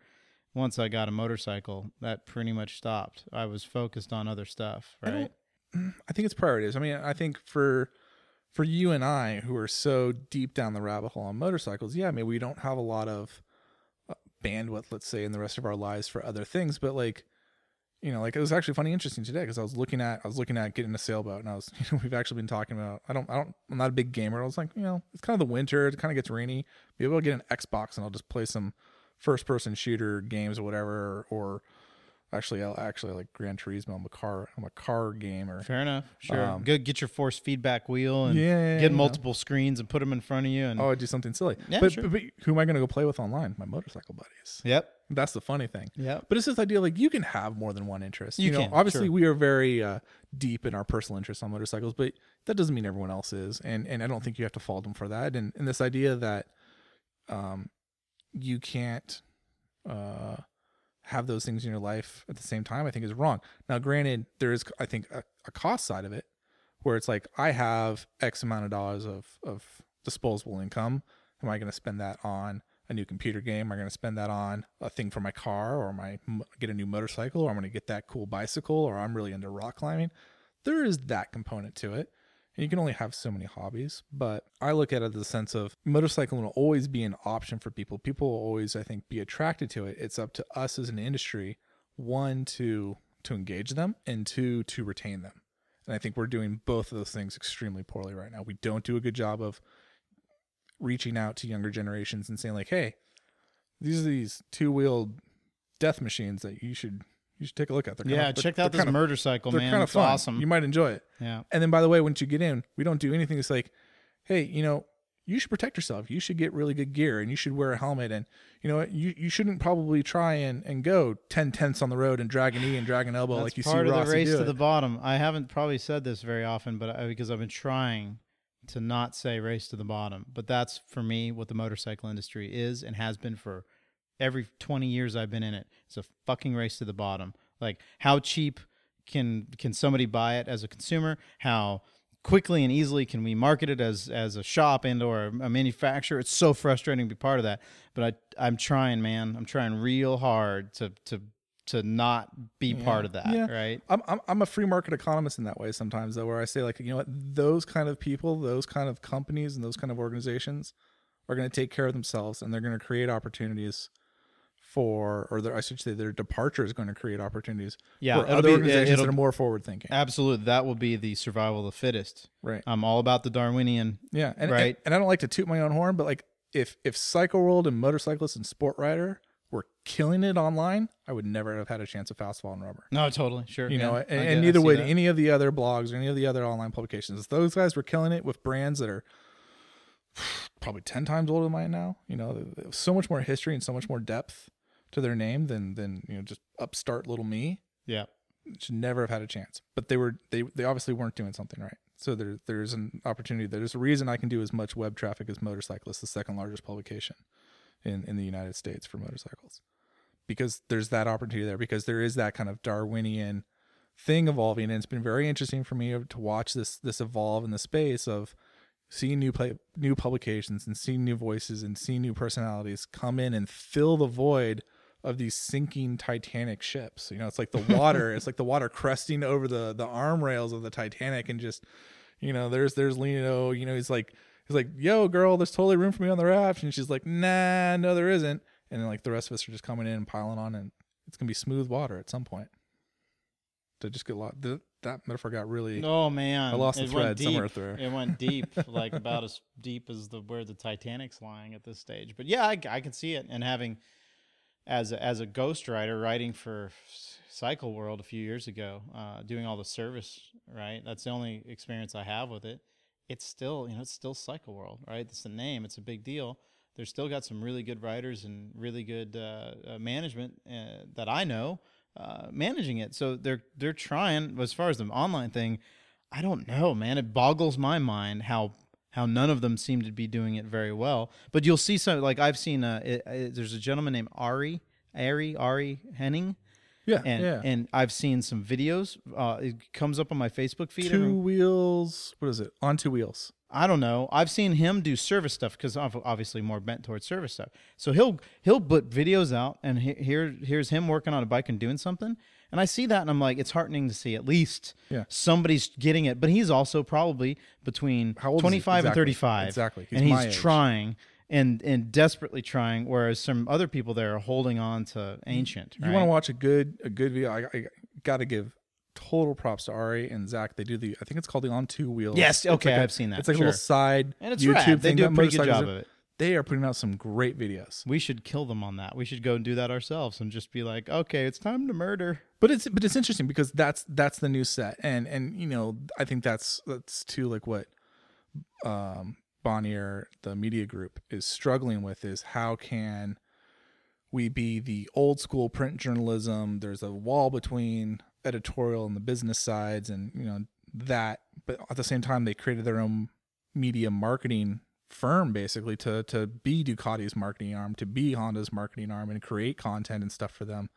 once I got a motorcycle, that pretty much stopped. I was focused on other stuff. Right. I think it's priorities. I mean, I think for you and I, who are so deep down the rabbit hole on motorcycles, yeah, I mean, we don't have a lot of bandwidth, let's say, in the rest of our lives for other things. But like, you know, like, it was actually funny, interesting today, because I was looking at getting a sailboat, and I was, you know, we've actually been talking about, I'm not a big gamer. I was like, you know, it's kind of the winter, it kind of gets rainy. Maybe I'll get an Xbox and I'll just play some first person shooter games or whatever, or I'll like Gran Turismo. I'm a car gamer. Fair enough. Sure. Go get your force feedback wheel and get multiple screens and put them in front of you. And I'd do something silly. Yeah, but who am I going to go play with online? My motorcycle buddies. Yep. That's the funny thing. Yeah. But it's this idea like you can have more than one interest. You know, obviously we are very deep in our personal interests on motorcycles, but that doesn't mean everyone else is. And I don't think you have to fault them for that. And this idea that you can't have those things in your life at the same time, I think is wrong. Now, granted, there is, I think, a cost side of it, where it's like, I have X amount of dollars of disposable income. Am I going to spend that on a new computer game? Am I going to spend that on a thing for my car, or get a new motorcycle, or I'm going to get that cool bicycle, or I'm really into rock climbing? There is that component to it. And you can only have so many hobbies, but I look at it as a sense of motorcycling will always be an option for people. People will always, I think, be attracted to it. It's up to us as an industry, one, to engage them, and two, to retain them. And I think we're doing both of those things extremely poorly right now. We don't do a good job of reaching out to younger generations and saying like, hey, these are these two-wheeled death machines that you should take a look at. Check out this motorcycle, man. They're kind of fun. Awesome. You might enjoy it. Yeah. And then, by the way, once you get in, we don't do anything. It's like, hey, you know, you should protect yourself. You should get really good gear, and you should wear a helmet. And, you know, you shouldn't probably try and go 10-tenths on the road and drag a knee and drag an elbow like you see Rossi do. That's part of the race to the bottom. I haven't probably said this very often, but because I've been trying to not say race to the bottom. But that's, for me, what the motorcycle industry is and has been for every 20 years I've been in it. It's a fucking race to the bottom. Like, how cheap can somebody buy it as a consumer? How quickly and easily can we market it as a shop and or a manufacturer? It's so frustrating to be part of that. But I'm trying, man. I'm trying real hard to not be part of that, right? I'm a free market economist in that way sometimes, though, where I say, like, you know what, those kind of people, those kind of companies, and those kind of organizations are going to take care of themselves, and they're going to create opportunities for, or their, I should say, their departure is going to create opportunities for other organizations that are more forward thinking. Absolutely. That will be the survival of the fittest. Right. I'm all about the Darwinian. Yeah. And, right. And I don't like to toot my own horn, but like if Cycle World and Motorcyclist and Sport Rider were killing it online, I would never have had a chance of Asphalt and Rubber. No, totally. Sure. You know, and neither would any of the other blogs or any of the other online publications. Those guys were killing it with brands that are probably 10 times older than mine now. You know, so much more history and so much more depth to their name than you know, just upstart little me. Yeah, should never have had a chance. But they obviously weren't doing something right. So there's an opportunity. There's a reason I can do as much web traffic as Motorcyclist, the second largest publication in the United States for motorcycles, because there's that opportunity there, because there is that kind of Darwinian thing evolving. And it's been very interesting for me to watch this evolve in the space of seeing new publications and seeing new voices and seeing new personalities come in and fill the void of these sinking Titanic ships. You know, it's like the water, cresting over the arm rails of the Titanic, and just, you know, there's Lino, you know, he's like, yo girl, there's totally room for me on the raft. And she's like, nah, no, there isn't. And then like the rest of us are just coming in and piling on, and it's going to be smooth water at some point. So just get lost. That metaphor got really, oh man, I lost the thread somewhere through. It went deep, like about as deep as where the Titanic's lying at this stage. But yeah, I can see it. And having, as a ghostwriter writing for Cycle World a few years ago, doing all the service, right? That's the only experience I have with it. It's still, you know, Cycle World, right? It's the name. It's a big deal. There's still got some really good writers and really good management that I know managing it. So they're trying. As far as the online thing, I don't know, man. It boggles my mind how none of them seem to be doing it very well. But you'll see some, like I've seen, there's a gentleman named Ari Henning. Yeah, and I've seen some videos. It comes up on my Facebook feed. Two wheels, what is it? On two wheels. I don't know. I've seen him do service stuff because I'm obviously more bent towards service stuff. So he'll put videos out, and here's him working on a bike and doing something. And I see that, and I'm like, it's heartening to see at least somebody's getting it. But he's also probably between 25 and 35. Exactly. He's my age. Trying and desperately trying, whereas some other people there are holding on to ancient. You want to watch a good video? I got to give total props to Ari and Zach. They do I think it's called the On Two Wheels. Yes, okay, I've seen that. It's like a little side and it's YouTube rad. They do a pretty good job of it. They are putting out some great videos. We should kill them on that. We should go and do that ourselves and just be like, okay, it's time to murder. But it's interesting because that's the new set, and you know, I think that's too like what Bonnier, the media group, is struggling with is how can we be the old school print journalism? There's a wall between editorial and the business sides, and you know that. But at the same time, they created their own media marketing firm basically to be Ducati's marketing arm, to be Honda's marketing arm, and create content and stuff for them.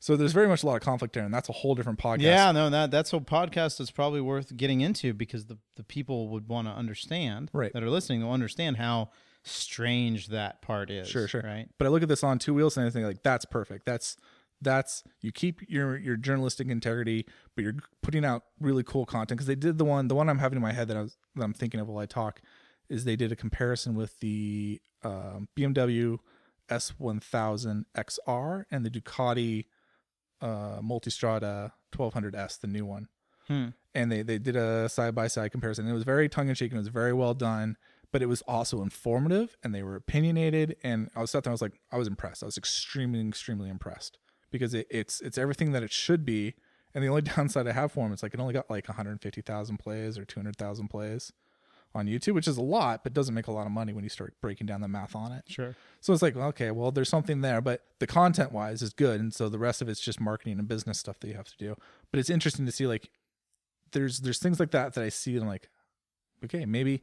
So there's very much a lot of conflict there, and that's a whole different podcast. Yeah, no, that's a podcast that's probably worth getting into because the people would want to understand, right, that are listening, they'll understand how strange that part is. Sure. Right. But I look at this On Two Wheels and I think like that's perfect. That's you keep your journalistic integrity, but you're putting out really cool content. Because they did the one I'm having in my head that I'm thinking of while I talk is they did a comparison with the BMW S1000 XR and the Ducati Multistrada 1200S, the new one. And they did a side-by-side comparison. It was very tongue-in-cheek and it was very well done, but it was also informative and they were opinionated. And I was sat there, I was like, I was impressed. I was extremely, extremely impressed because it's everything that it should be. And the only downside I have for them is like it only got like 150,000 plays or 200,000 plays on YouTube, which is a lot, but doesn't make a lot of money when you start breaking down the math on it. Sure. So it's like, okay, well, there's something there, but the content-wise is good. And so the rest of it's just marketing and business stuff that you have to do. But it's interesting to see like there's things like that I see, and I'm like, okay, maybe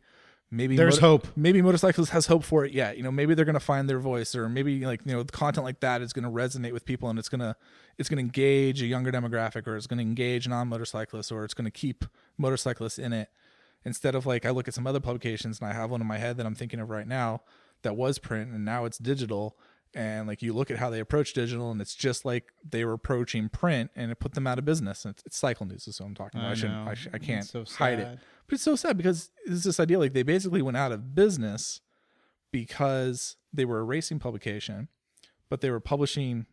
there's hope. Maybe Motorcyclist has hope for it yet. You know, maybe they're going to find their voice, or maybe like, you know, the content like that is going to resonate with people, and it's going to engage a younger demographic, or it's going to engage non-motorcyclists, or it's going to keep motorcyclists in it. Instead of like, I look at some other publications and I have one in my head that I'm thinking of right now that was print and now it's digital. And like, you look at how they approach digital and it's just like they were approaching print and it put them out of business. It's Cycle News is what I'm talking about. I can't hide it. But it's so sad because it's this idea like they basically went out of business because they were a racing publication, but they were publishing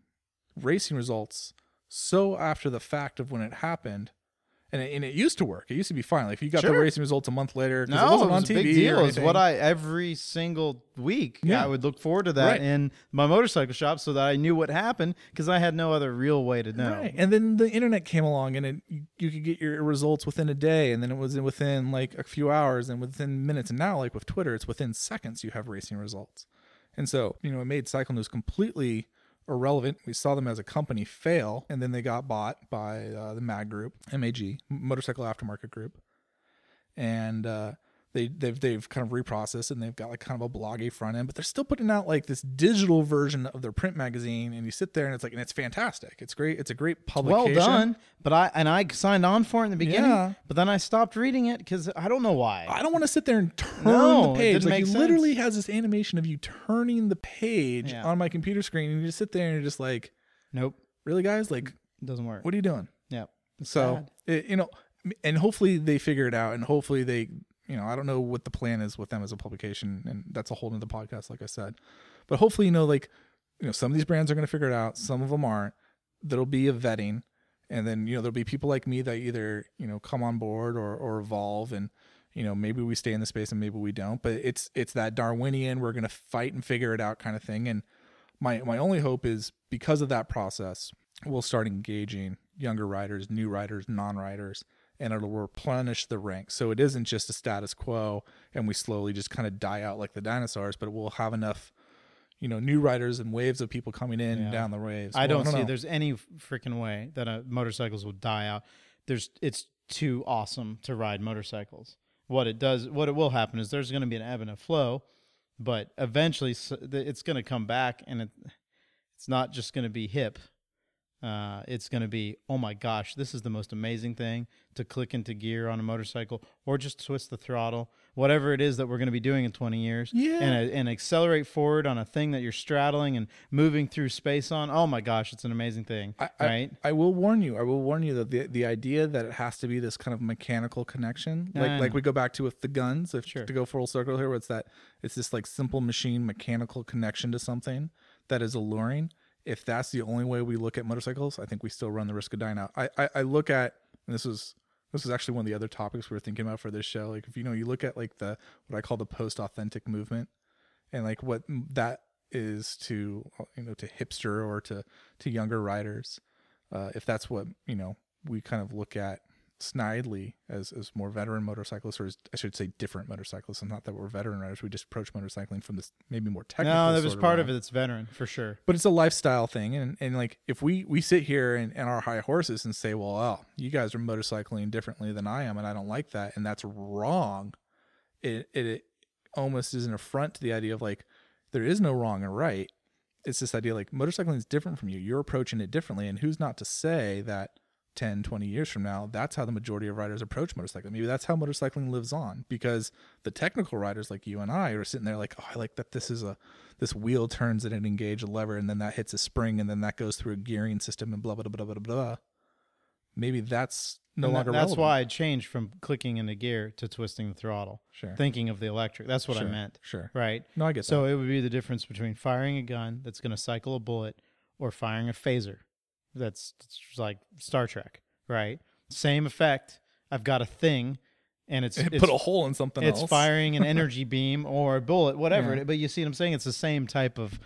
racing results so after the fact of when it happened. And it used to work. It used to be fine. Like if you got the racing results a month later, because it wasn't on TV. No, it was a big deal. It's what I every single week I would look forward to that in my motorcycle shop so that I knew what happened because I had no other real way to know. Right. And then the internet came along and you could get your results within a day, and then it was within like a few hours and within minutes. And now, like with Twitter, it's within seconds you have racing results. And so, you know, it made Cycle News completely irrelevant. We saw them as a company fail, and then they got bought by the MAG group, MAG, Motorcycle Aftermarket Group, and they've kind of reprocessed, and they've got like kind of a bloggy front end, but they're still putting out like this digital version of their print magazine. And you sit there, and it's like, and it's fantastic. It's great. It's a great publication. Well done. But I signed on for it in the beginning, but then I stopped reading it because I don't know why. I don't want to sit there and turn the page. It didn't make sense. Literally has this animation of you turning the page on my computer screen, and you just sit there and you're just like, nope. Really, guys? Like, it doesn't work. What are you doing? Yeah. So it, you know, and hopefully they figure it out, and hopefully they. You know, I don't know what the plan is with them as a publication, and that's a whole nother podcast, like I said. But hopefully, you know, like, you know, some of these brands are going to figure it out. Some of them aren't. There'll be a vetting, and then, you know, there'll be people like me that either, you know, come on board or evolve, and, you know, maybe we stay in the space and maybe we don't. But it's that Darwinian, we're going to fight and figure it out kind of thing. And my only hope is because of that process, we'll start engaging younger riders, new riders, non-riders, and it'll replenish the ranks. So it isn't just a status quo and we slowly just kind of die out like the dinosaurs, but we'll have enough, you know, new riders and waves of people coming in and down the waves. I don't know. There's any freaking way that motorcycles will die out. It's too awesome to ride motorcycles. What it will happen is there's going to be an ebb and a flow, but eventually it's going to come back, and it's not just going to be hip. It's going to be, oh my gosh, this is the most amazing thing to click into gear on a motorcycle or just twist the throttle, whatever it is that we're going to be doing in 20 years and accelerate forward on a thing that you're straddling and moving through space on. Oh my gosh, it's an amazing thing. Right? I will warn you that the idea that it has to be this kind of mechanical connection, like we go back to with the guns, to go full circle here, where it's this like simple machine mechanical connection to something that is alluring. If that's the only way we look at motorcycles, I think we still run the risk of dying out. I look at, and this is actually one of the other topics we were thinking about for this show. Like, if you know, you look at like the, what I call the post-authentic movement, and like what that is to, you know, to hipster or to younger riders. If that's what, you know, we kind of look at snidely as more veteran motorcyclists, or as, I should say, different motorcyclists, and not that we're veteran riders, we just approach motorcycling from this maybe more technical. No, there was part of it that's veteran for sure, but it's a lifestyle thing, and like if we sit here and our high horses and say, well, oh, you guys are motorcycling differently than I am, and I don't like that, and that's wrong, it almost is an affront to the idea of like there is no wrong and right. It's this idea like motorcycling is different from you're approaching it differently, and who's not to say that 10, 20 years from now, that's how the majority of riders approach motorcycling. Maybe that's how motorcycling lives on, because the technical riders like you and I are sitting there like, oh, I like that this is this wheel turns at an engaged lever, and then that hits a spring, and then that goes through a gearing system, and blah, blah, blah, blah, blah. Maybe that's no longer relevant. That's why I changed from clicking into gear to twisting the throttle, thinking of the electric. That's what I meant. Sure. Right? No, I get that. So it would be the difference between firing a gun that's going to cycle a bullet or firing a phaser. That's like Star Trek, right? Same effect. I've got a thing, and it's put a hole in something else. It's firing an energy beam or a bullet, whatever. Yeah. But you see what I'm saying? It's the same type of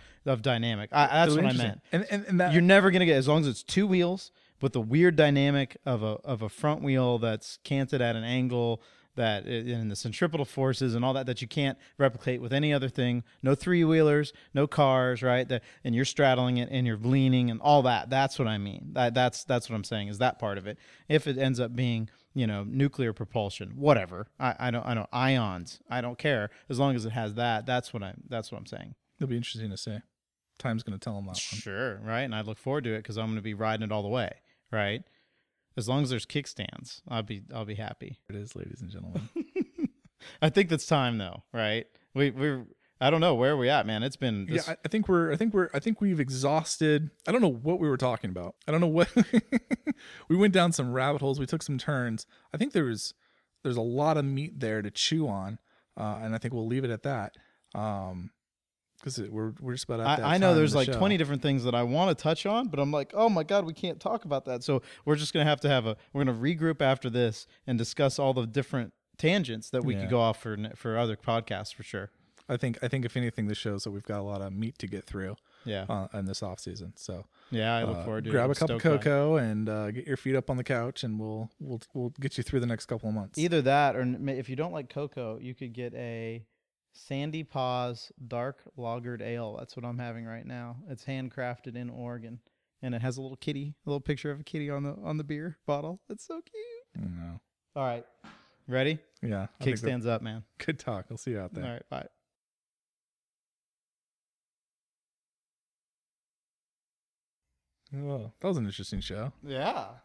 dynamic. That's what I meant. And that, you're never gonna get, as long as it's two wheels with the weird dynamic of a front wheel that's canted at an angle, that in the centripetal forces and all that you can't replicate with any other thing. No three-wheelers, no cars, right? And you're straddling it and you're leaning and all that. That's what I mean. That's what I'm saying, is that part of it. If it ends up being, you know, nuclear propulsion, whatever. I don't ions. I don't care. As long as it has that, that's what I'm saying. It'll be interesting to see. Time's going to tell them that one. Sure, right? And I look forward to it because I'm going to be riding it all the way, right? As long as there's kickstands, I'll be happy. It is, ladies and gentlemen. I think that's time though, right? We're I don't know where are we at, man. It's been this... Yeah, I think we've exhausted. I don't know what we were talking about. I don't know what we went down some rabbit holes. We took some turns. I think there's a lot of meat there to chew on, and I think we'll leave it at that. Because we're just about at that. I know there's like 20 different things that I want to touch on, but I'm like, oh my God, we can't talk about that. So we're just going to have we're going to regroup after this and discuss all the different tangents that we could go off for other podcasts for sure. I think if anything, this shows that we've got a lot of meat to get through. Yeah. In this off season. So yeah, I look forward to it. Grab a cup of cocoa and get your feet up on the couch, and we'll get you through the next couple of months. Either that, or if you don't like cocoa, you could get a Sandy Paws dark lagered ale. That's what I'm having right now. It's handcrafted in Oregon, and it has a little picture of a kitty on the beer bottle. It's so cute. No. All right, ready? Yeah. Kickstands up, man. Good talk. I'll see you out there. All right, bye. Oh, that was an interesting show. Yeah.